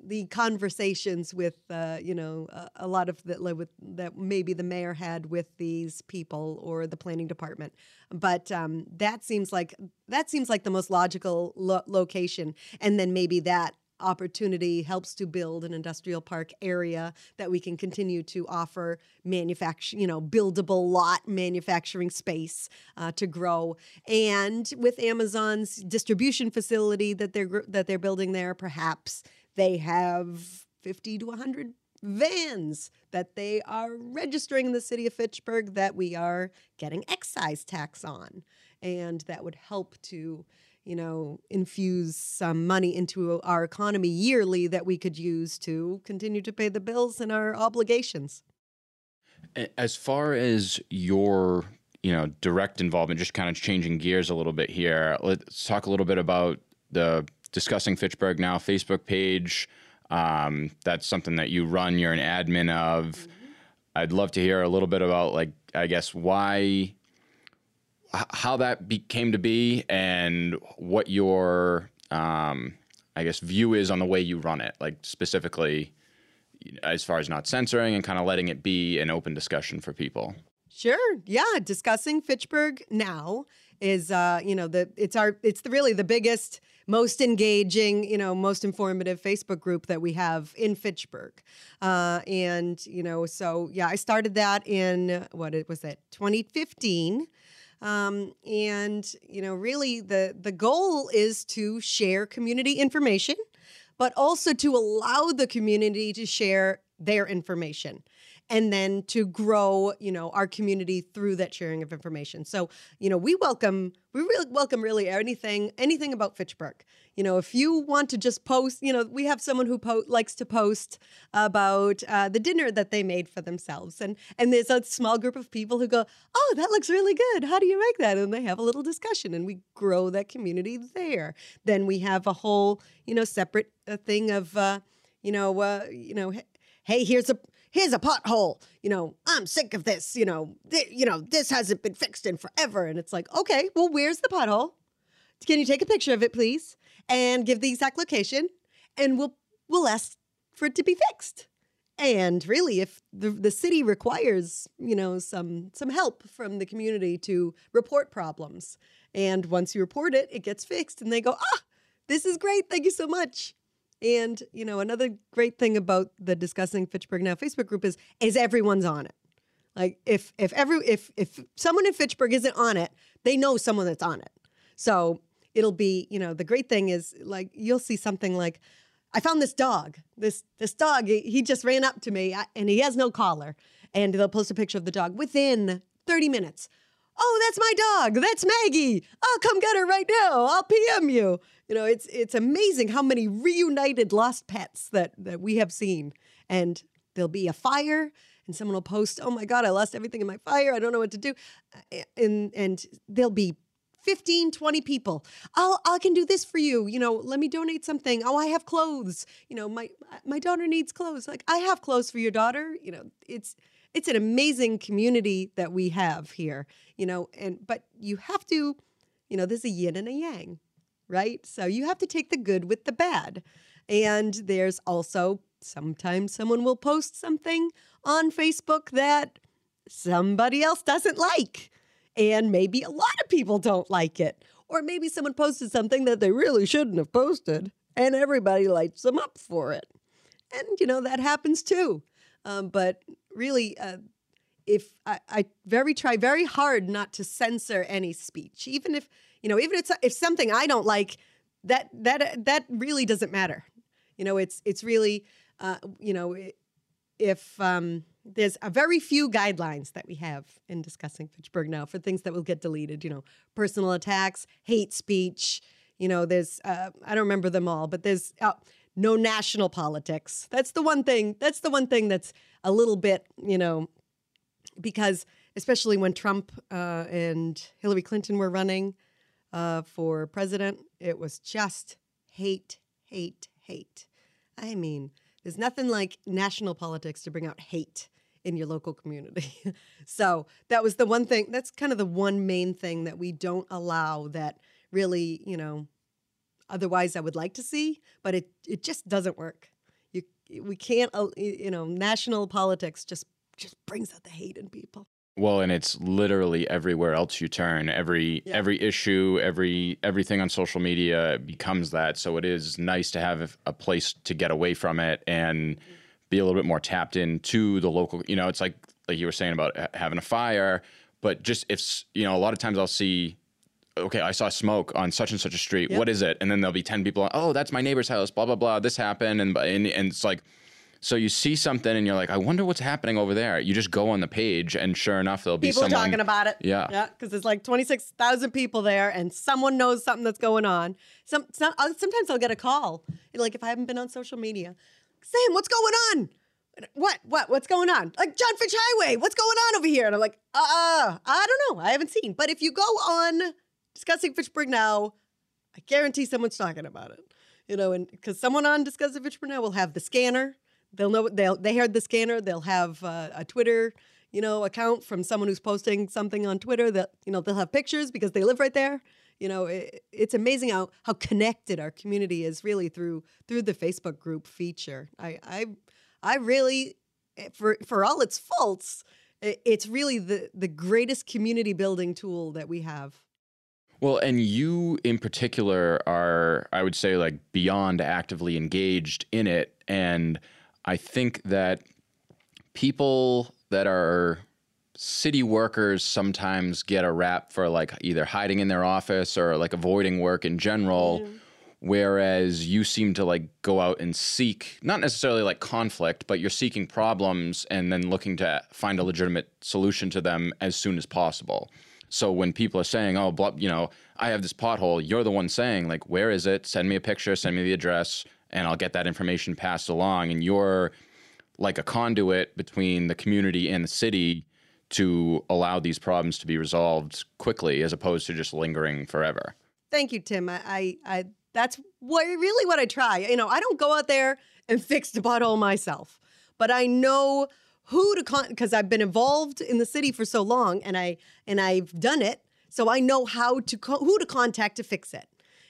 the conversations with, uh, you know, a, a lot of that with that maybe the mayor had with these people or the planning department, but um, that seems like that seems like the most logical lo- location, and then maybe that opportunity helps to build an industrial park area that we can continue to offer manufacture, you know, buildable lot manufacturing space uh, to grow. And with Amazon's distribution facility that they're that they're building there, perhaps they have fifty to one hundred vans that they are registering in the city of Fitchburg that we are getting excise tax on. And that would help to, you know, infuse some money into our economy yearly that we could use to continue to pay the bills and our obligations. As far as your, you know, direct involvement, just kind of changing gears a little bit here, let's talk a little bit about the Discussing Fitchburg Now Facebook page. Um, that's something that you run, you're an admin of. Mm-hmm. I'd love to hear a little bit about, like, I guess, why how that be, came to be and what your, um, I guess, view is on the way you run it, like specifically as far as not censoring and kind of letting it be an open discussion for people. Sure. Yeah. Discussing Fitchburg Now is, uh, you know, the it's our it's the, really the biggest, most engaging, you know, most informative Facebook group that we have in Fitchburg. Uh, and, you know, so, yeah, I started that in, what it was that, twenty fifteen. Um, and, you know, really the, the goal is to share community information, but also to allow the community to share their information, and then to grow, you know, our community through that sharing of information. So, you know, we welcome, we really welcome really anything, anything about Fitchburg. You know, if you want to just post, you know, we have someone who po likes to post about uh, the dinner that they made for themselves. And, and there's a small group of people who go, oh, that looks really good. How do you make that? And they have a little discussion and we grow that community there. Then we have a whole, you know, separate uh, thing of, uh, you know, uh, you know, hey, here's a, here's a pothole, you know, I'm sick of this, you know, th you know, this hasn't been fixed in forever. And it's like, okay, well, where's the pothole? Can you take a picture of it, please? And give the exact location, and we'll, we'll ask for it to be fixed. And really, if the, the city requires, you know, some, some help from the community to report problems. And once you report it, it gets fixed and they go, ah, this is great. Thank you so much. And, you know, another great thing about the Discussing Fitchburg Now Facebook group is, is everyone's on it. Like if, if every, if, if someone in Fitchburg isn't on it, they know someone that's on it. So it'll be, you know, the great thing is like, you'll see something like, I found this dog, this, this dog, he, he just ran up to me and he has no collar, and they'll post a picture of the dog within thirty minutes. Oh, that's my dog. That's Maggie. I'll come get her right now. I'll P M you. You know, it's it's amazing how many reunited lost pets that, that we have seen. And there'll be a fire and someone will post, oh, my God, I lost everything in my fire. I don't know what to do. And and there'll be fifteen, twenty people. I'll, I can do this for you. You know, let me donate something. Oh, I have clothes. You know, my my daughter needs clothes. Like, I have clothes for your daughter. You know, it's it's an amazing community that we have here, you know, and but you have to, you know, there's a yin and a yang, right? So you have to take the good with the bad. And there's also sometimes someone will post something on Facebook that somebody else doesn't like. And maybe a lot of people don't like it. Or maybe someone posted something that they really shouldn't have posted and everybody lights them up for it. And, you know, that happens too. Um, but really, uh, if I, I very try very hard not to censor any speech, even if, you know, even if it's, if something I don't like, that that that really doesn't matter. You know, it's it's really, uh, you know, if um, there's a very few guidelines that we have in Discussing Fitchburg Now for things that will get deleted, you know, personal attacks, hate speech, you know, there's uh, I don't remember them all, but there's. Uh, No national politics. That's the one thing. That's the one thing that's a little bit, you know, because especially when Trump uh, and Hillary Clinton were running uh, for president, it was just hate, hate, hate. I mean, there's nothing like national politics to bring out hate in your local community. So that was the one thing. That's kind of the one main thing that we don't allow that really, you know, otherwise I would like to see, but it, it just doesn't work. You, we can't, you know, national politics just, just brings out the hate in people. Well, and it's literally everywhere else you turn. Every, yeah. every issue, every, everything on social media becomes that. So it is nice to have a place to get away from it and be a little bit more tapped into the local, you know, it's like, like you were saying about having a fire, but just if, you know, a lot of times I'll see, okay, I saw smoke on such and such a street. Yep. What is it? And then there'll be ten people. Oh, that's my neighbor's house, blah, blah, blah. This happened. And, and, and it's like, so you see something and you're like, I wonder what's happening over there. You just go on the page and sure enough, there'll be people someone. People talking about it. Yeah. Yeah. Because there's like twenty-six thousand people there and someone knows something that's going on. Some, some Sometimes I'll get a call. And like if I haven't been on social media, Sam, what's going on? What? What? What's going on? Like John Fitch Highway, what's going on over here? And I'm like, uh, uh I don't know. I haven't seen. But if you go on Discussing Fitchburg Now, I guarantee someone's talking about it, you know, and because someone on Discussing Fitchburg Now will have the scanner. They'll know, they'll, they heard the scanner. They'll have uh, a Twitter, you know, account from someone who's posting something on Twitter that, you know, they'll have pictures because they live right there. You know, it, it's amazing how, how connected our community is really through through the Facebook group feature. I I, I really, for for all its faults, it's really the, the greatest community building tool that we have. Well, and you in particular are, I would say, like beyond actively engaged in it. And I think that people that are city workers sometimes get a rap for like either hiding in their office or like avoiding work in general, mm-hmm. whereas you seem to like go out and seek, not necessarily like conflict, but you're seeking problems and then looking to find a legitimate solution to them as soon as possible. So when people are saying, oh, blah, you know, I have this pothole, you're the one saying like, where is it? Send me a picture, send me the address, and I'll get that information passed along. And you're like a conduit between the community and the city to allow these problems to be resolved quickly as opposed to just lingering forever. Thank you, Tim. I, I, I that's what, really what I try. You know, I don't go out there and fix the pothole myself, but I know who to con because I've been involved in the city for so long, and I and I've done it, so I know how to co who to contact to fix it,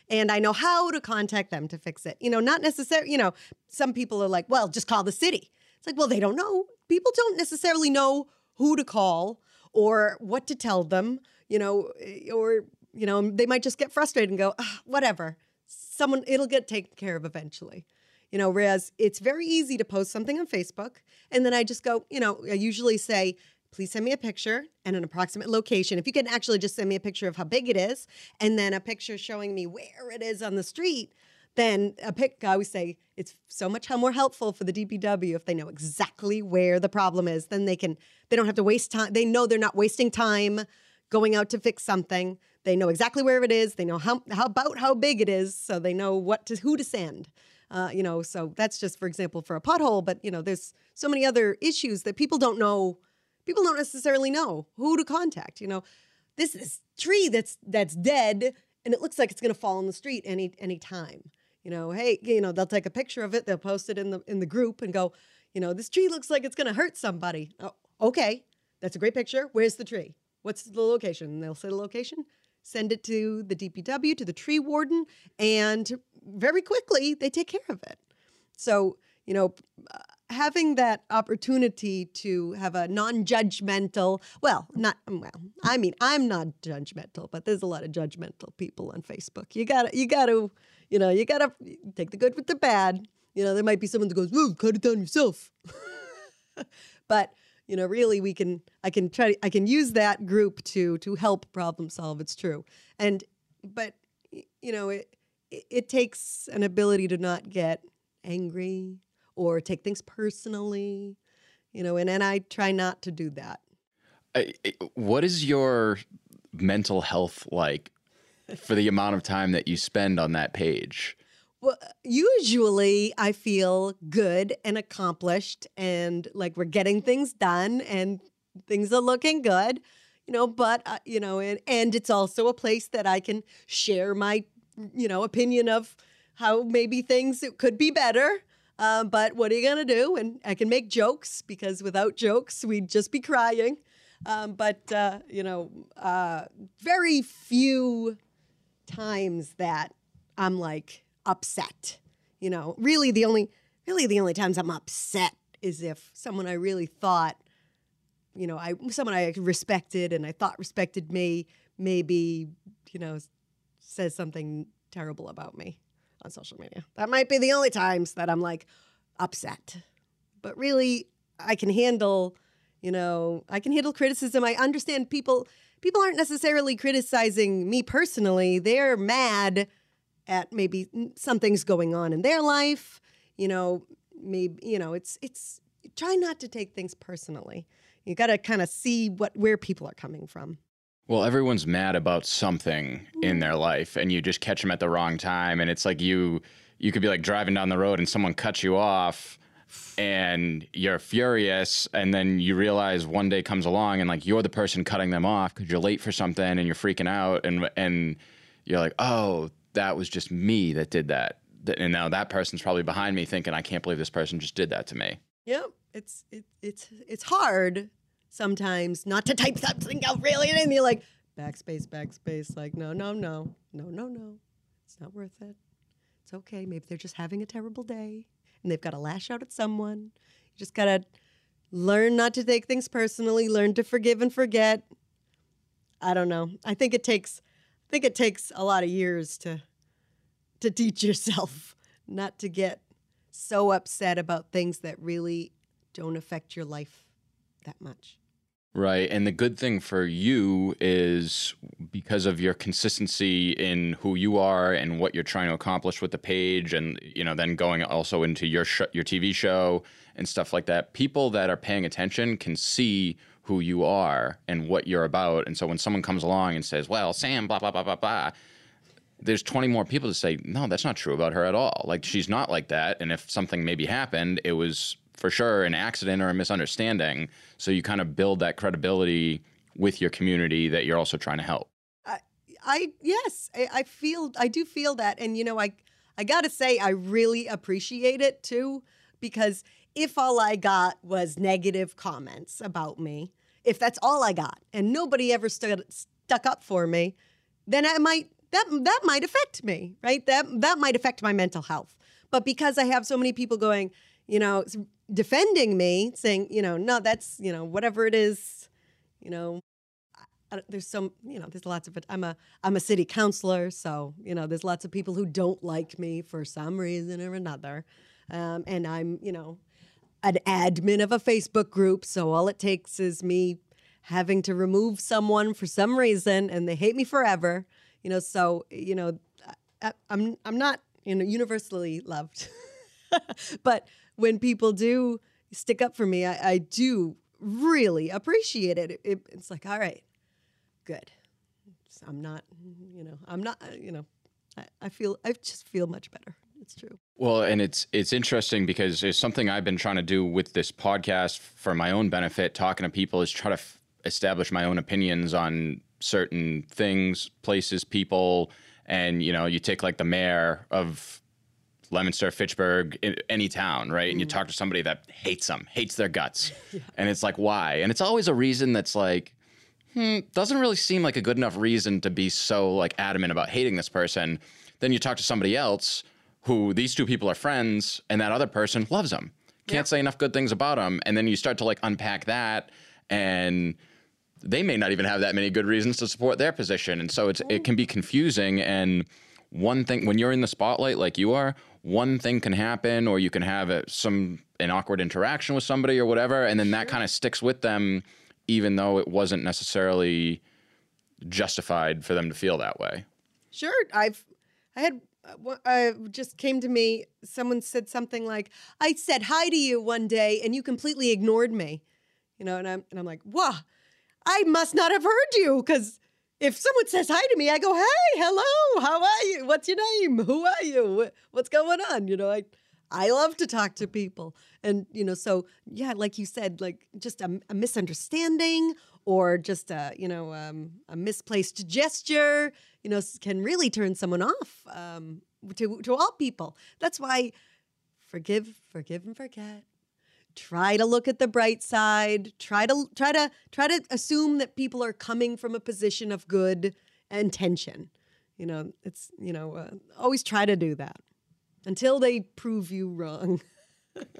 and I know how to contact them to fix it. You know, not necessarily. You know, some people are like, well, just call the city. It's like, well, they don't know. People don't necessarily know who to call or what to tell them. You know, or you know, they might just get frustrated and go, ah, whatever. Someone, it'll get taken care of eventually. You know, whereas it's very easy to post something on Facebook, and then I just go, you know, I usually say, please send me a picture and an approximate location. If you can actually just send me a picture of how big it is, and then a picture showing me where it is on the street, then a pic, I always say, it's so much more helpful for the D P W if they know exactly where the problem is. Then they can, they don't have to waste time. They know they're not wasting time going out to fix something. They know exactly where it is. They know how, how about how big it is, so they know what to, who to send. Uh, you know, so that's just, for example, for a pothole. But, you know, there's so many other issues that people don't know. People don't necessarily know who to contact. You know, this is tree that's that's dead, and it looks like it's going to fall on the street any any time. You know, hey, you know, they'll take a picture of it. They'll post it in the in the group and go, you know, this tree looks like it's going to hurt somebody. Oh, OK, that's a great picture. Where's the tree? What's the location? And they'll say the location. Send it to the D P W, to the tree warden, and very quickly they take care of it. So, you know, having that opportunity to have a non-judgmental, well, not, well, I mean, I'm not judgmental, but there's a lot of judgmental people on Facebook. You gotta, you gotta, you know, you gotta take the good with the bad. You know, there might be someone that goes, oh, cut it down yourself. But you know, really, we can. I can try. I can use that group to to help problem solve. It's true, and but you know, it it takes an ability to not get angry or take things personally, you know. And and I try not to do that. I, what is your mental health like for the amount of time that you spend on that page? Well, usually I feel good and accomplished and like we're getting things done and things are looking good, you know, but, uh, you know, and, and it's also a place that I can share my, you know, opinion of how maybe things could be better. Uh, but what are you going to do? And I can make jokes because without jokes, we'd just be crying. Um, but, uh, you know, uh, very few times that I'm like, upset. You know, really the only really the only times I'm upset is if someone I really thought, you know, I someone I respected and I thought respected me maybe, you know, says something terrible about me on social media. That might be the only times that I'm like upset. But really I can handle, you know, I can handle criticism. I understand people people aren't necessarily criticizing me personally. They're mad at maybe something's going on in their life, you know, maybe, you know, it's, it's, try not to take things personally. You got to kind of see what, where people are coming from. Well, everyone's mad about something in their life and you just catch them at the wrong time. And it's like, you, you could be like driving down the road and someone cuts you off and you're furious. And then you realize one day comes along and like, you're the person cutting them off because you're late for something and you're freaking out and, and you're like, oh, that was just me that did that. And now that person's probably behind me thinking, I can't believe this person just did that to me. Yep. It's, it, it's, it's hard sometimes not to type something out really, and you're like, backspace, backspace, like, no, no, no, no, no, no. It's not worth it. It's okay. Maybe they're just having a terrible day, and they've got to lash out at someone. You just got to learn not to take things personally, learn to forgive and forget. I don't know. I think it takes I think it takes a lot of years to to teach yourself not to get so upset about things that really don't affect your life that much. Right. And the good thing for you is because of your consistency in who you are and what you're trying to accomplish with the page, and, you know, then going also into your sh your T V show and stuff like that, people that are paying attention can see who you are and what you're about. And so when someone comes along and says, well, Sam, blah, blah, blah, blah, blah, there's twenty more people to say, no, that's not true about her at all. Like, she's not like that. And if something maybe happened, it was for sure an accident or a misunderstanding. So you kind of build that credibility with your community that you're also trying to help. I, I yes, I, I feel, I do feel that. And, you know, I, I gotta say, I really appreciate it too, because if all I got was negative comments about me, if that's all I got and nobody ever stu stuck up for me, then I might, that, that might affect me, right? That, that might affect my mental health. But because I have so many people going, you know, defending me, saying, you know, no, that's, you know, whatever it is, you know, I, I, there's some, you know, there's lots of it. I'm a, I'm a city councilor. So, you know, there's lots of people who don't like me for some reason or another. Um, and I'm, you know, an admin of a Facebook group. So all it takes is me having to remove someone for some reason and they hate me forever. You know, so, you know, I, I'm, I'm not, you know, universally loved, but when people do stick up for me, I, I do really appreciate it. It, it. It's like, all right, good. So I'm not, you know, I'm not, you know, I, I feel, I just feel much better. It's true. Well, and it's it's interesting because it's something I've been trying to do with this podcast for my own benefit, talking to people, is try to f establish my own opinions on certain things, places, people. And, you know, you take like the mayor of Leominster, Fitchburg, in any town, right? And mm. you talk to somebody that hates them, hates their guts. Yeah. And it's like, why? And it's always a reason that's like, hmm, doesn't really seem like a good enough reason to be so like adamant about hating this person. Then you talk to somebody else who, these two people are friends, and that other person loves them. Can't yeah. say enough good things about them. And then you start to like unpack that, and they may not even have that many good reasons to support their position. And so it's, oh. it can be confusing. And one thing, when you're in the spotlight like you are, one thing can happen, or you can have a, some an awkward interaction with somebody or whatever, and then sure. that kind of sticks with them, even though it wasn't necessarily justified for them to feel that way. Sure, I've I had uh, just came to me. Someone said something like, "I said hi to you one day, and you completely ignored me," you know, and I'm and I'm like, "Whoa, I must not have heard you, because if someone says hi to me, I go, hey, hello, how are you? What's your name? Who are you? What's going on?" You know, I, I love to talk to people. And, you know, so, yeah, like you said, like just a, a misunderstanding or just, a, you know, um, a misplaced gesture, you know, can really turn someone off um, to, to all people. That's why forgive, forgive and forget. Try to look at the bright side. Try to try to try to assume that people are coming from a position of good intention. You know, it's you know, uh, always try to do that until they prove you wrong.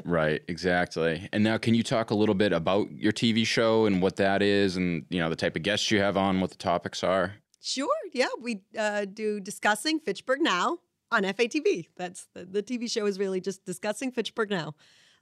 Right, exactly. And now, can you talk a little bit about your T V show and what that is, and you know, the type of guests you have on, what the topics are? Sure. Yeah, we uh, do Discussing Fitchburg Now on F A T V. That's the, the T V show is really just Discussing Fitchburg Now.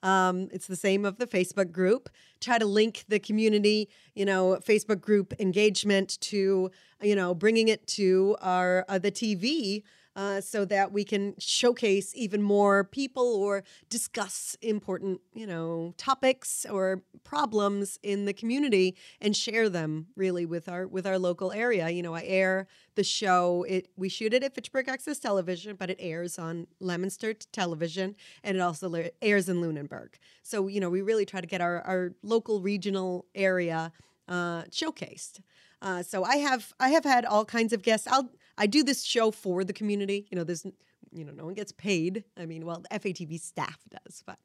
Um, it's the same of the Facebook group. Try to link the community, you know, Facebook group engagement to, you know, bringing it to our uh, the T V uh, so that we can showcase even more people or discuss important, you know, topics or problems in the community and share them really with our with our local area. You know, I air the show. It we shoot it at Fitchburg Access Television, but it airs on Leominster Television, and it also airs in Lunenburg. So, you know, we really try to get our, our local regional area uh, showcased. Uh, so I have I have had all kinds of guests. I'll I do this show for the community. You know, there's you know no one gets paid. I mean, well, the F A T V staff does, but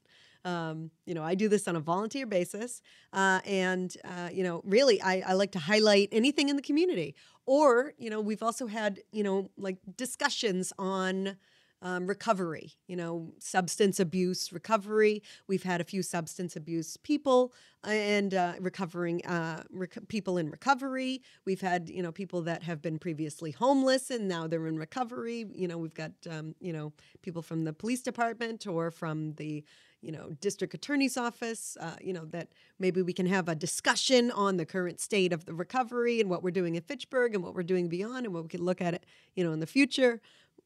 Um, you know, I do this on a volunteer basis. Uh, and, uh, you know, really, I, I like to highlight anything in the community. Or, you know, we've also had, you know, like discussions on Um, recovery, you know, substance abuse recovery. We've had a few substance abuse people and uh, recovering uh, rec- people in recovery. We've had, you know, people that have been previously homeless and now they're in recovery. You know, we've got, um, you know, people from the police department or from the, you know, district attorney's office, uh, you know, that maybe we can have a discussion on the current state of the recovery and what we're doing in Fitchburg and what we're doing beyond and what we can look at it, you know, in the future.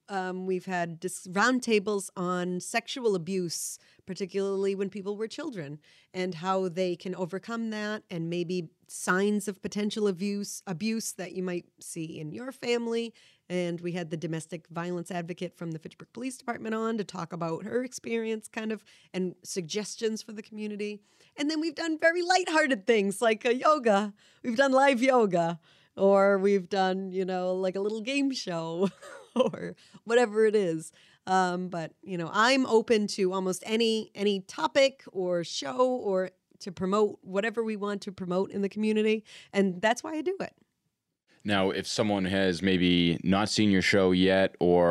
Um, we've had dis- roundtables on sexual abuse, particularly when people were children, and how they can overcome that, and maybe signs of potential abuse abuse that you might see in your family. And we had the domestic violence advocate from the Fitchburg Police Department on to talk about her experience, kind of, and suggestions for the community. And then we've done very lighthearted things like a yoga. We've done live yoga, or we've done, you know, like a little game show. Or whatever it is. Um, but, you know, I'm open to almost any any topic or show or to promote whatever we want to promote in the community. And that's why I do it. Now, if someone has maybe not seen your show yet or,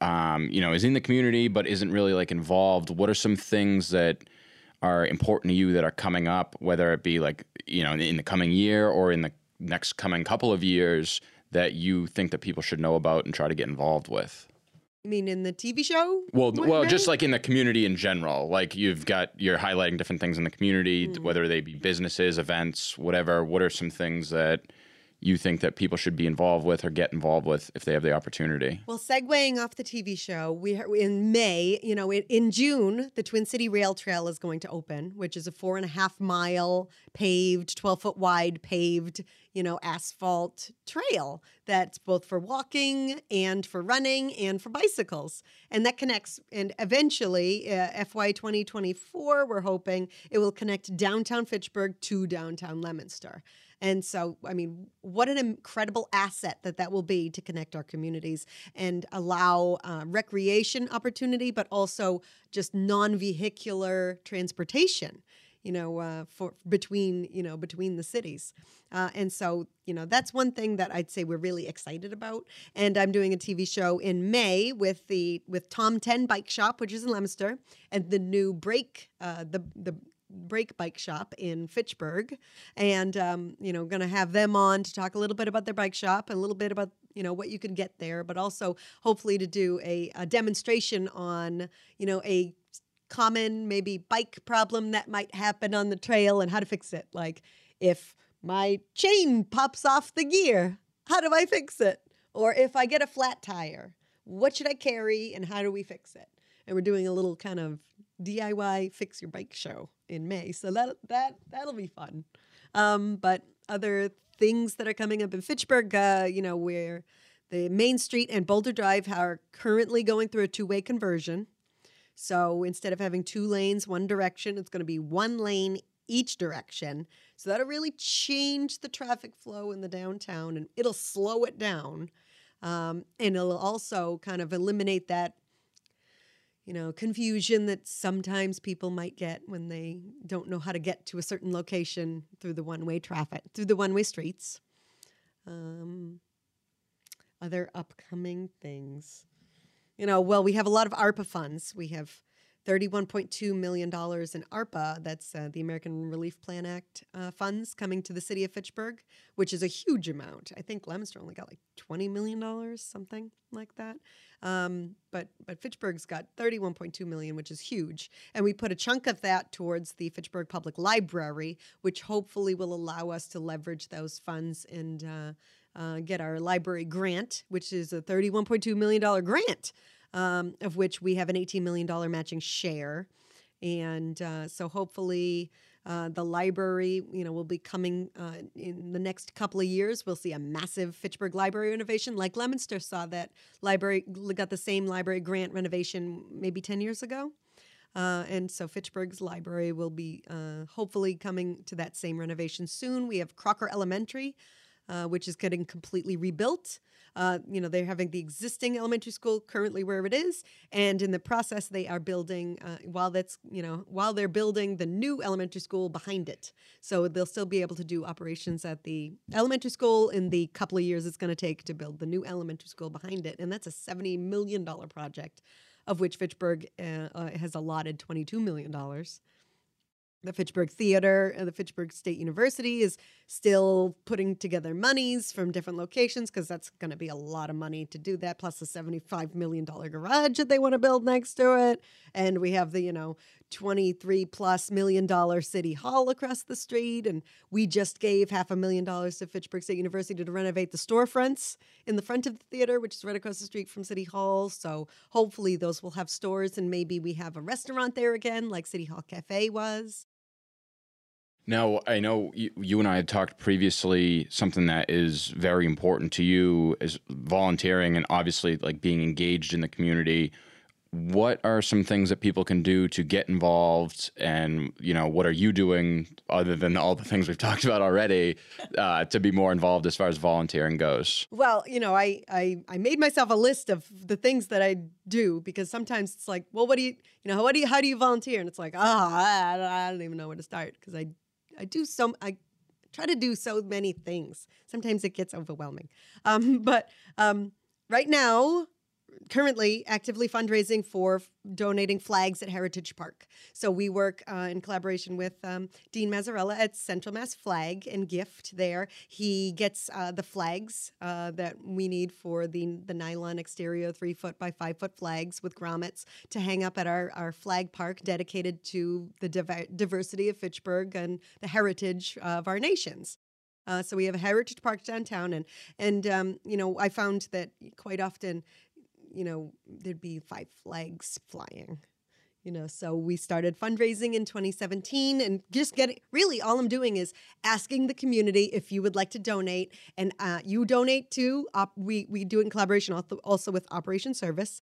um, you know, is in the community but isn't really like involved, what are some things that are important to you that are coming up, whether it be like, you know, in the coming year or in the next coming couple of years, that you think that people should know about and try to get involved with? You mean in the T V show? Well, well, day? Just like in the community in general. Like you've got, you're highlighting different things in the community, mm. whether they be businesses, events, whatever. What are some things that you think that people should be involved with or get involved with if they have the opportunity? Well, segueing off the T V show, we in May, you know, in, in June, the Twin City Rail Trail is going to open, which is a four and a half mile paved, twelve foot wide paved, you know, asphalt trail that's both for walking and for running and for bicycles. And that connects, and eventually, uh, F Y twenty twenty-four, we're hoping it will connect downtown Fitchburg to downtown Leominster. And so, I mean, what an incredible asset that that will be to connect our communities and allow uh, recreation opportunity, but also just non-vehicular transportation, you know, uh, for between, you know, between the cities. Uh, and so, you know, that's one thing that I'd say we're really excited about. And I'm doing a T V show in May with the with Tom ten Bike Shop, which is in Leominster, and the new Break, uh, the the. Brake Bike Shop in Fitchburg, and um, you know, going to have them on to talk a little bit about their bike shop and a little bit about, you know, what you can get there, but also hopefully to do a, a demonstration on, you know, a common maybe bike problem that might happen on the trail and how to fix it. Like if my chain pops off the gear, how do I fix it? Or if I get a flat tire, what should I carry and how do we fix it? And we're doing a little kind of D I Y fix your bike show in May. So that, that, that'll be fun. Um, but other things that are coming up in Fitchburg, uh, you know, where the Main Street and Boulder Drive are currently going through a two-way conversion. So instead of having two lanes, one direction, it's going to be one lane each direction. So that'll really change the traffic flow in the downtown, and it'll slow it down. Um, and it'll also kind of eliminate that, you know, confusion that sometimes people might get when they don't know how to get to a certain location through the one-way traffic, through the one-way streets. Um, other upcoming things. You know, well, we have a lot of ARPA funds. We have thirty-one point two million dollars in ARPA. That's uh, the American Relief Plan Act uh, funds coming to the city of Fitchburg, which is a huge amount. I think Leominster only got like twenty million dollars, something like that. Um, but but Fitchburg's got thirty-one point two million dollars, which is huge. And we put a chunk of that towards the Fitchburg Public Library, which hopefully will allow us to leverage those funds and uh, uh, get our library grant, which is a thirty-one point two million dollars grant, um, of which we have an eighteen million dollars matching share. And uh, so hopefully uh, the library, you know, will be coming uh, in the next couple of years. We'll see a massive Fitchburg library renovation, like Leominster saw that library, got the same library grant renovation maybe ten years ago. Uh, and so Fitchburg's library will be uh, hopefully coming to that same renovation soon. We have Crocker Elementary uh, which is getting completely rebuilt. Uh, you know, they're having the existing elementary school currently where it is, and in the process, they are building uh, while that's you know while they're building the new elementary school behind it. So they'll still be able to do operations at the elementary school in the couple of years it's going to take to build the new elementary school behind it, and that's a seventy million dollars project, of which Fitchburg uh, uh, has allotted twenty-two million dollars. The Fitchburg Theater and the Fitchburg State University is still putting together monies from different locations because that's going to be a lot of money to do that, plus the seventy-five million dollars garage that they want to build next to it. And we have the, you know, twenty-three plus million dollar city hall across the street. And we just gave half a million dollars to Fitchburg State University to renovate the storefronts in the front of the theater, which is right across the street from City Hall. So hopefully those will have stores and maybe we have a restaurant there again, like City Hall Cafe was. Now, I know you, you and I had talked previously, something that is very important to you is volunteering and obviously like being engaged in the community. What are some things that people can do to get involved, and you know, what are you doing other than all the things we've talked about already uh, to be more involved as far as volunteering goes? Well, you know, I, I I made myself a list of the things that I do because sometimes it's like, well, what do you you know, what do you how do you volunteer? And it's like, ah, oh, I, I don't even know where to start because I I do so I try to do so many things. Sometimes it gets overwhelming, um, but um, right now. Currently actively fundraising for f donating flags at Heritage Park. So we work uh, in collaboration with um, Dean Mazzarella at Central Mass Flag and Gift there. He gets uh, the flags uh, that we need for the, the nylon exterior three foot by five foot flags with grommets to hang up at our, our flag park dedicated to the div diversity of Fitchburg and the heritage of our nations. Uh, so we have a Heritage Park downtown. And, and um, you know, I found that quite often you know, there'd be five flags flying, you know, so we started fundraising in twenty seventeen and just getting, really all I'm doing is asking the community if you would like to donate, and uh, you donate to, uh, we, we do it in collaboration also with Operation Service.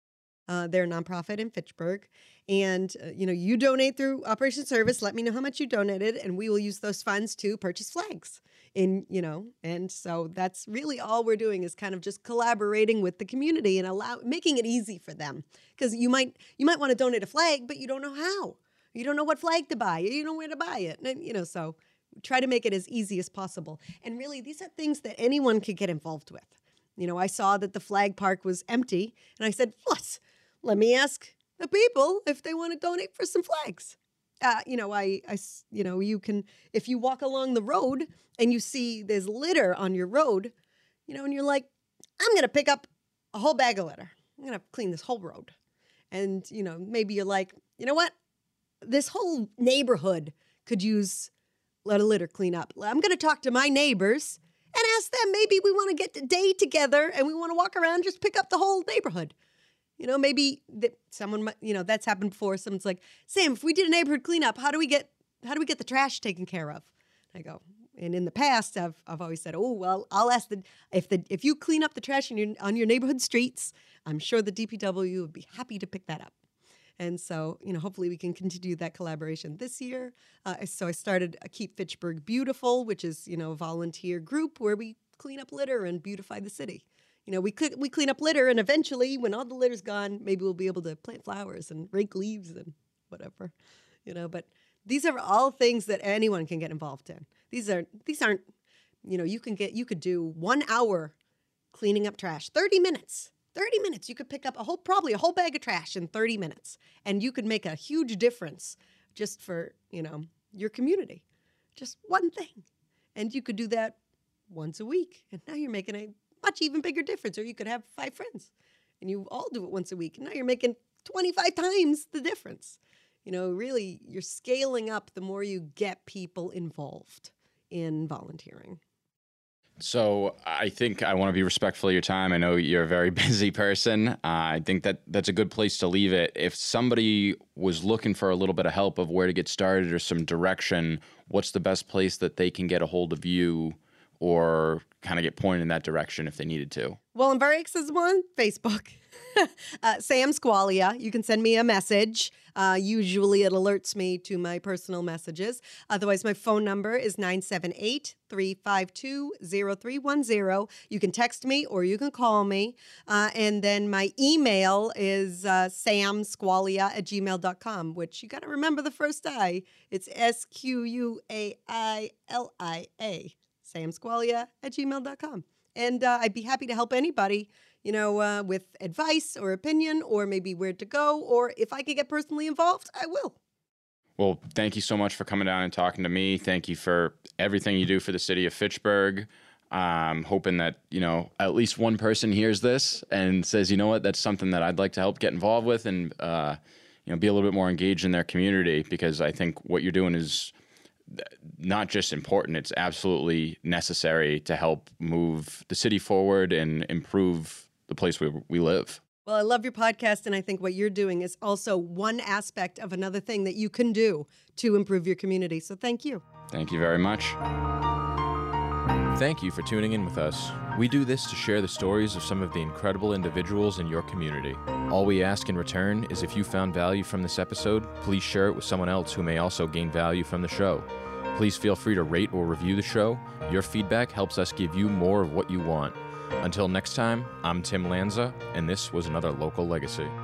Uh, they're a nonprofit in Fitchburg. And, uh, you know, you donate through Operation Service. Let me know how much you donated, and we will use those funds to purchase flags. In, you know, and so that's really all we're doing is kind of just collaborating with the community and allow making it easy for them. Because you might you might want to donate a flag, but you don't know how. You don't know what flag to buy. You don't know where to buy it. And, you know, so try to make it as easy as possible. And really, these are things that anyone could get involved with. You know, I saw that the flag park was empty, and I said, what? Let me ask the people if they want to donate for some flags. Uh, you know, I, I, you know, you can, if you walk along the road and you see there's litter on your road, you know, and you're like, I'm going to pick up a whole bag of litter. I'm going to clean this whole road. And, you know, maybe you're like, you know what? This whole neighborhood could use a lot of litter clean up. I'm going to talk to my neighbors and ask them, maybe we want to get a day together and we want to walk around and just pick up the whole neighborhood. You know, maybe that someone, you know, that's happened before. Someone's like, Sam, if we did a neighborhood cleanup, how do we get, how do we get the trash taken care of? I go, and in the past, I've, I've always said, oh, well, I'll ask the, if the, if you clean up the trash in your, on your neighborhood streets, I'm sure the D P W would be happy to pick that up. And so, you know, hopefully we can continue that collaboration this year. Uh, so I started a Keep Fitchburg Beautiful, which is, you know, a volunteer group where we clean up litter and beautify the city. You know, we could, we clean up litter, and eventually, when all the litter's gone, maybe we'll be able to plant flowers and rake leaves and whatever, you know. But these are all things that anyone can get involved in. These are these aren't, you know, you can get you could do one hour cleaning up trash, thirty minutes, thirty minutes. You could pick up a whole probably a whole bag of trash in thirty minutes, and you could make a huge difference just for you know your community, just one thing, and you could do that once a week, and now you're making a much even bigger difference. Or you could have five friends and you all do it once a week. And now you're making twenty-five times the difference. You know, really, you're scaling up the more you get people involved in volunteering. So I think I want to be respectful of your time. I know you're a very busy person. Uh, I think that that's a good place to leave it. If somebody was looking for a little bit of help of where to get started or some direction, what's the best place that they can get a hold of you or kind of get pointed in that direction if they needed to? Well, I'm very accessible on Facebook. uh, Sam Squailia. You can send me a message. Uh, usually it alerts me to my personal messages. Otherwise, my phone number is nine seven eight, three five two, zero three one zero. You can text me or you can call me. Uh, and then my email is uh, samsquailia at gmail dot com, which you got to remember the first I. It's S Q U A I L I A. samsquailia at gmail dot com. And uh, I'd be happy to help anybody, you know, uh, with advice or opinion or maybe where to go. Or if I can get personally involved, I will. Well, thank you so much for coming down and talking to me. Thank you for everything you do for the city of Fitchburg. I'm hoping that, you know, at least one person hears this and says, you know what, that's something that I'd like to help get involved with and, uh, you know, be a little bit more engaged in their community, because I think what you're doing is not just important, it's absolutely necessary to help move the city forward and improve the place we, we live. Well, I love your podcast, and I think what you're doing is also one aspect of another thing that you can do to improve your community. So thank you. Thank you very much. Thank you for tuning in with us. We do this to share the stories of some of the incredible individuals in your community. All we ask in return is if you found value from this episode, please share it with someone else who may also gain value from the show. Please feel free to rate or review the show. Your feedback helps us give you more of what you want. Until next time, I'm Tim Lanza, and this was another Local Legacy.